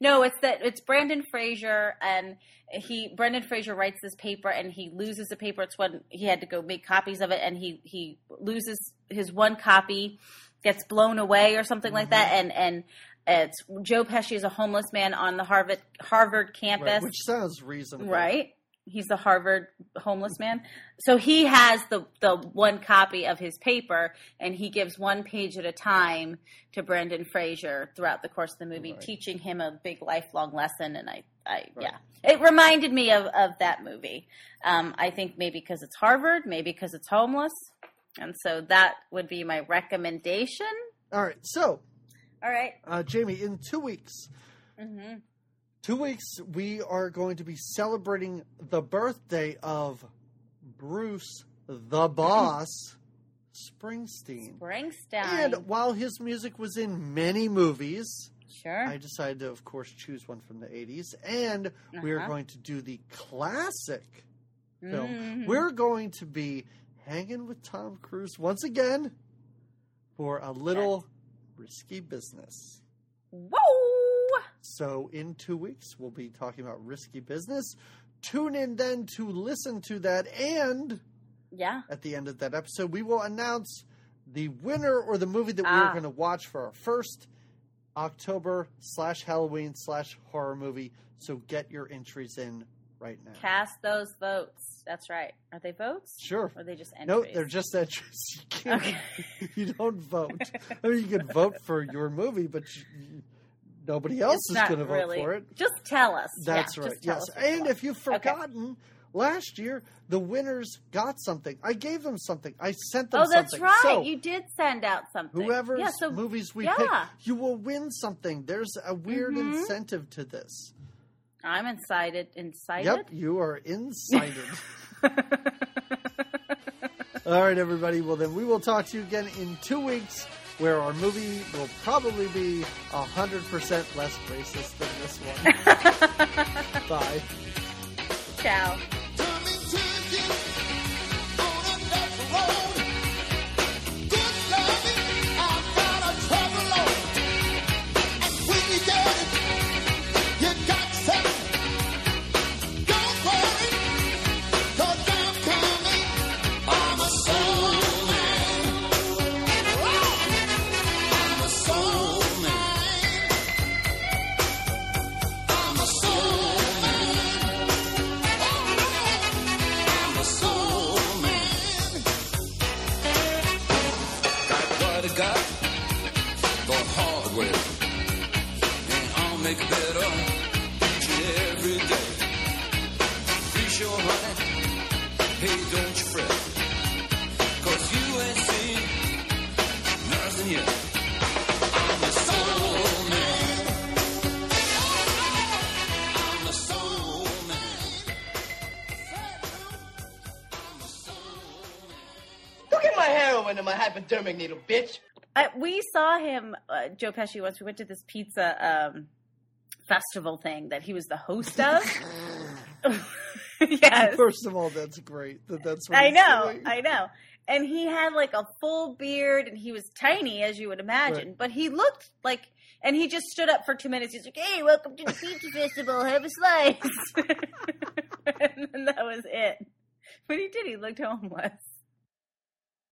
no, it's that it's Brandon Fraser and he, Brandon Fraser writes this paper and he loses the paper. It's when he had to go make copies of it and he, he loses his one copy, gets blown away or something mm-hmm. like that. And, and it's Joe Pesci is a homeless man on the Harvard, Harvard campus, right, which sounds reasonable, right? He's the Harvard homeless man. So he has the, the one copy of his paper, and he gives one page at a time to Brandon Fraser throughout the course of the movie, right. teaching him a big lifelong lesson. And I, I right. yeah, it reminded me of, of that movie. Um, I think maybe because it's Harvard, maybe because it's homeless. And so that would be my recommendation. All right. So, all right, uh, Jamie, in two weeks, mm-hmm. Two weeks, we are going to be celebrating the birthday of Bruce the Boss Springsteen. Springsteen. And while his music was in many movies, sure, I decided to, of course, choose one from the eighties. And uh-huh. we are going to do the classic mm-hmm. film. We're going to be hanging with Tom Cruise once again for a little yes. risky business. Whoa! So in two weeks, we'll be talking about Risky Business. Tune in then to listen to that. And yeah, at the end of that episode, we will announce the winner or the movie that ah. we are going to watch for our first October slash Halloween slash horror movie. So get your entries in right now. Cast those votes. That's right. Are they votes? Sure. Or are they just entries? No, they're just entries. You can't, okay. you don't vote. I mean, you can vote for your movie, but... You, Nobody else it's is going to vote really. for it. Just tell us. That's yeah, right. Yes. And if you've forgotten, okay. Last year, the winners got something. I gave them something. I sent them something. Oh, that's something. Right. So, you did send out something. Whoever's yeah, so, movies we yeah. pick, you will win something. There's a weird mm-hmm. incentive to this. I'm incited. Incited? Yep, you are incited. All right, everybody. Well, then we will talk to you again in two weeks where our movie will probably be one hundred percent less racist than this one. Bye. Ciao. Dermic needle, bitch. Uh, we saw him, uh, Joe Pesci, once. We went to this pizza um, festival thing that he was the host of. Yes. First of all, that's great. That that's what I know. Doing. I know. And he had like a full beard, and he was tiny, as you would imagine. Right. But he looked like, and he just stood up for two minutes. He's like, "Hey, welcome to the pizza festival. Have a slice." And then that was it. But he did. He looked homeless.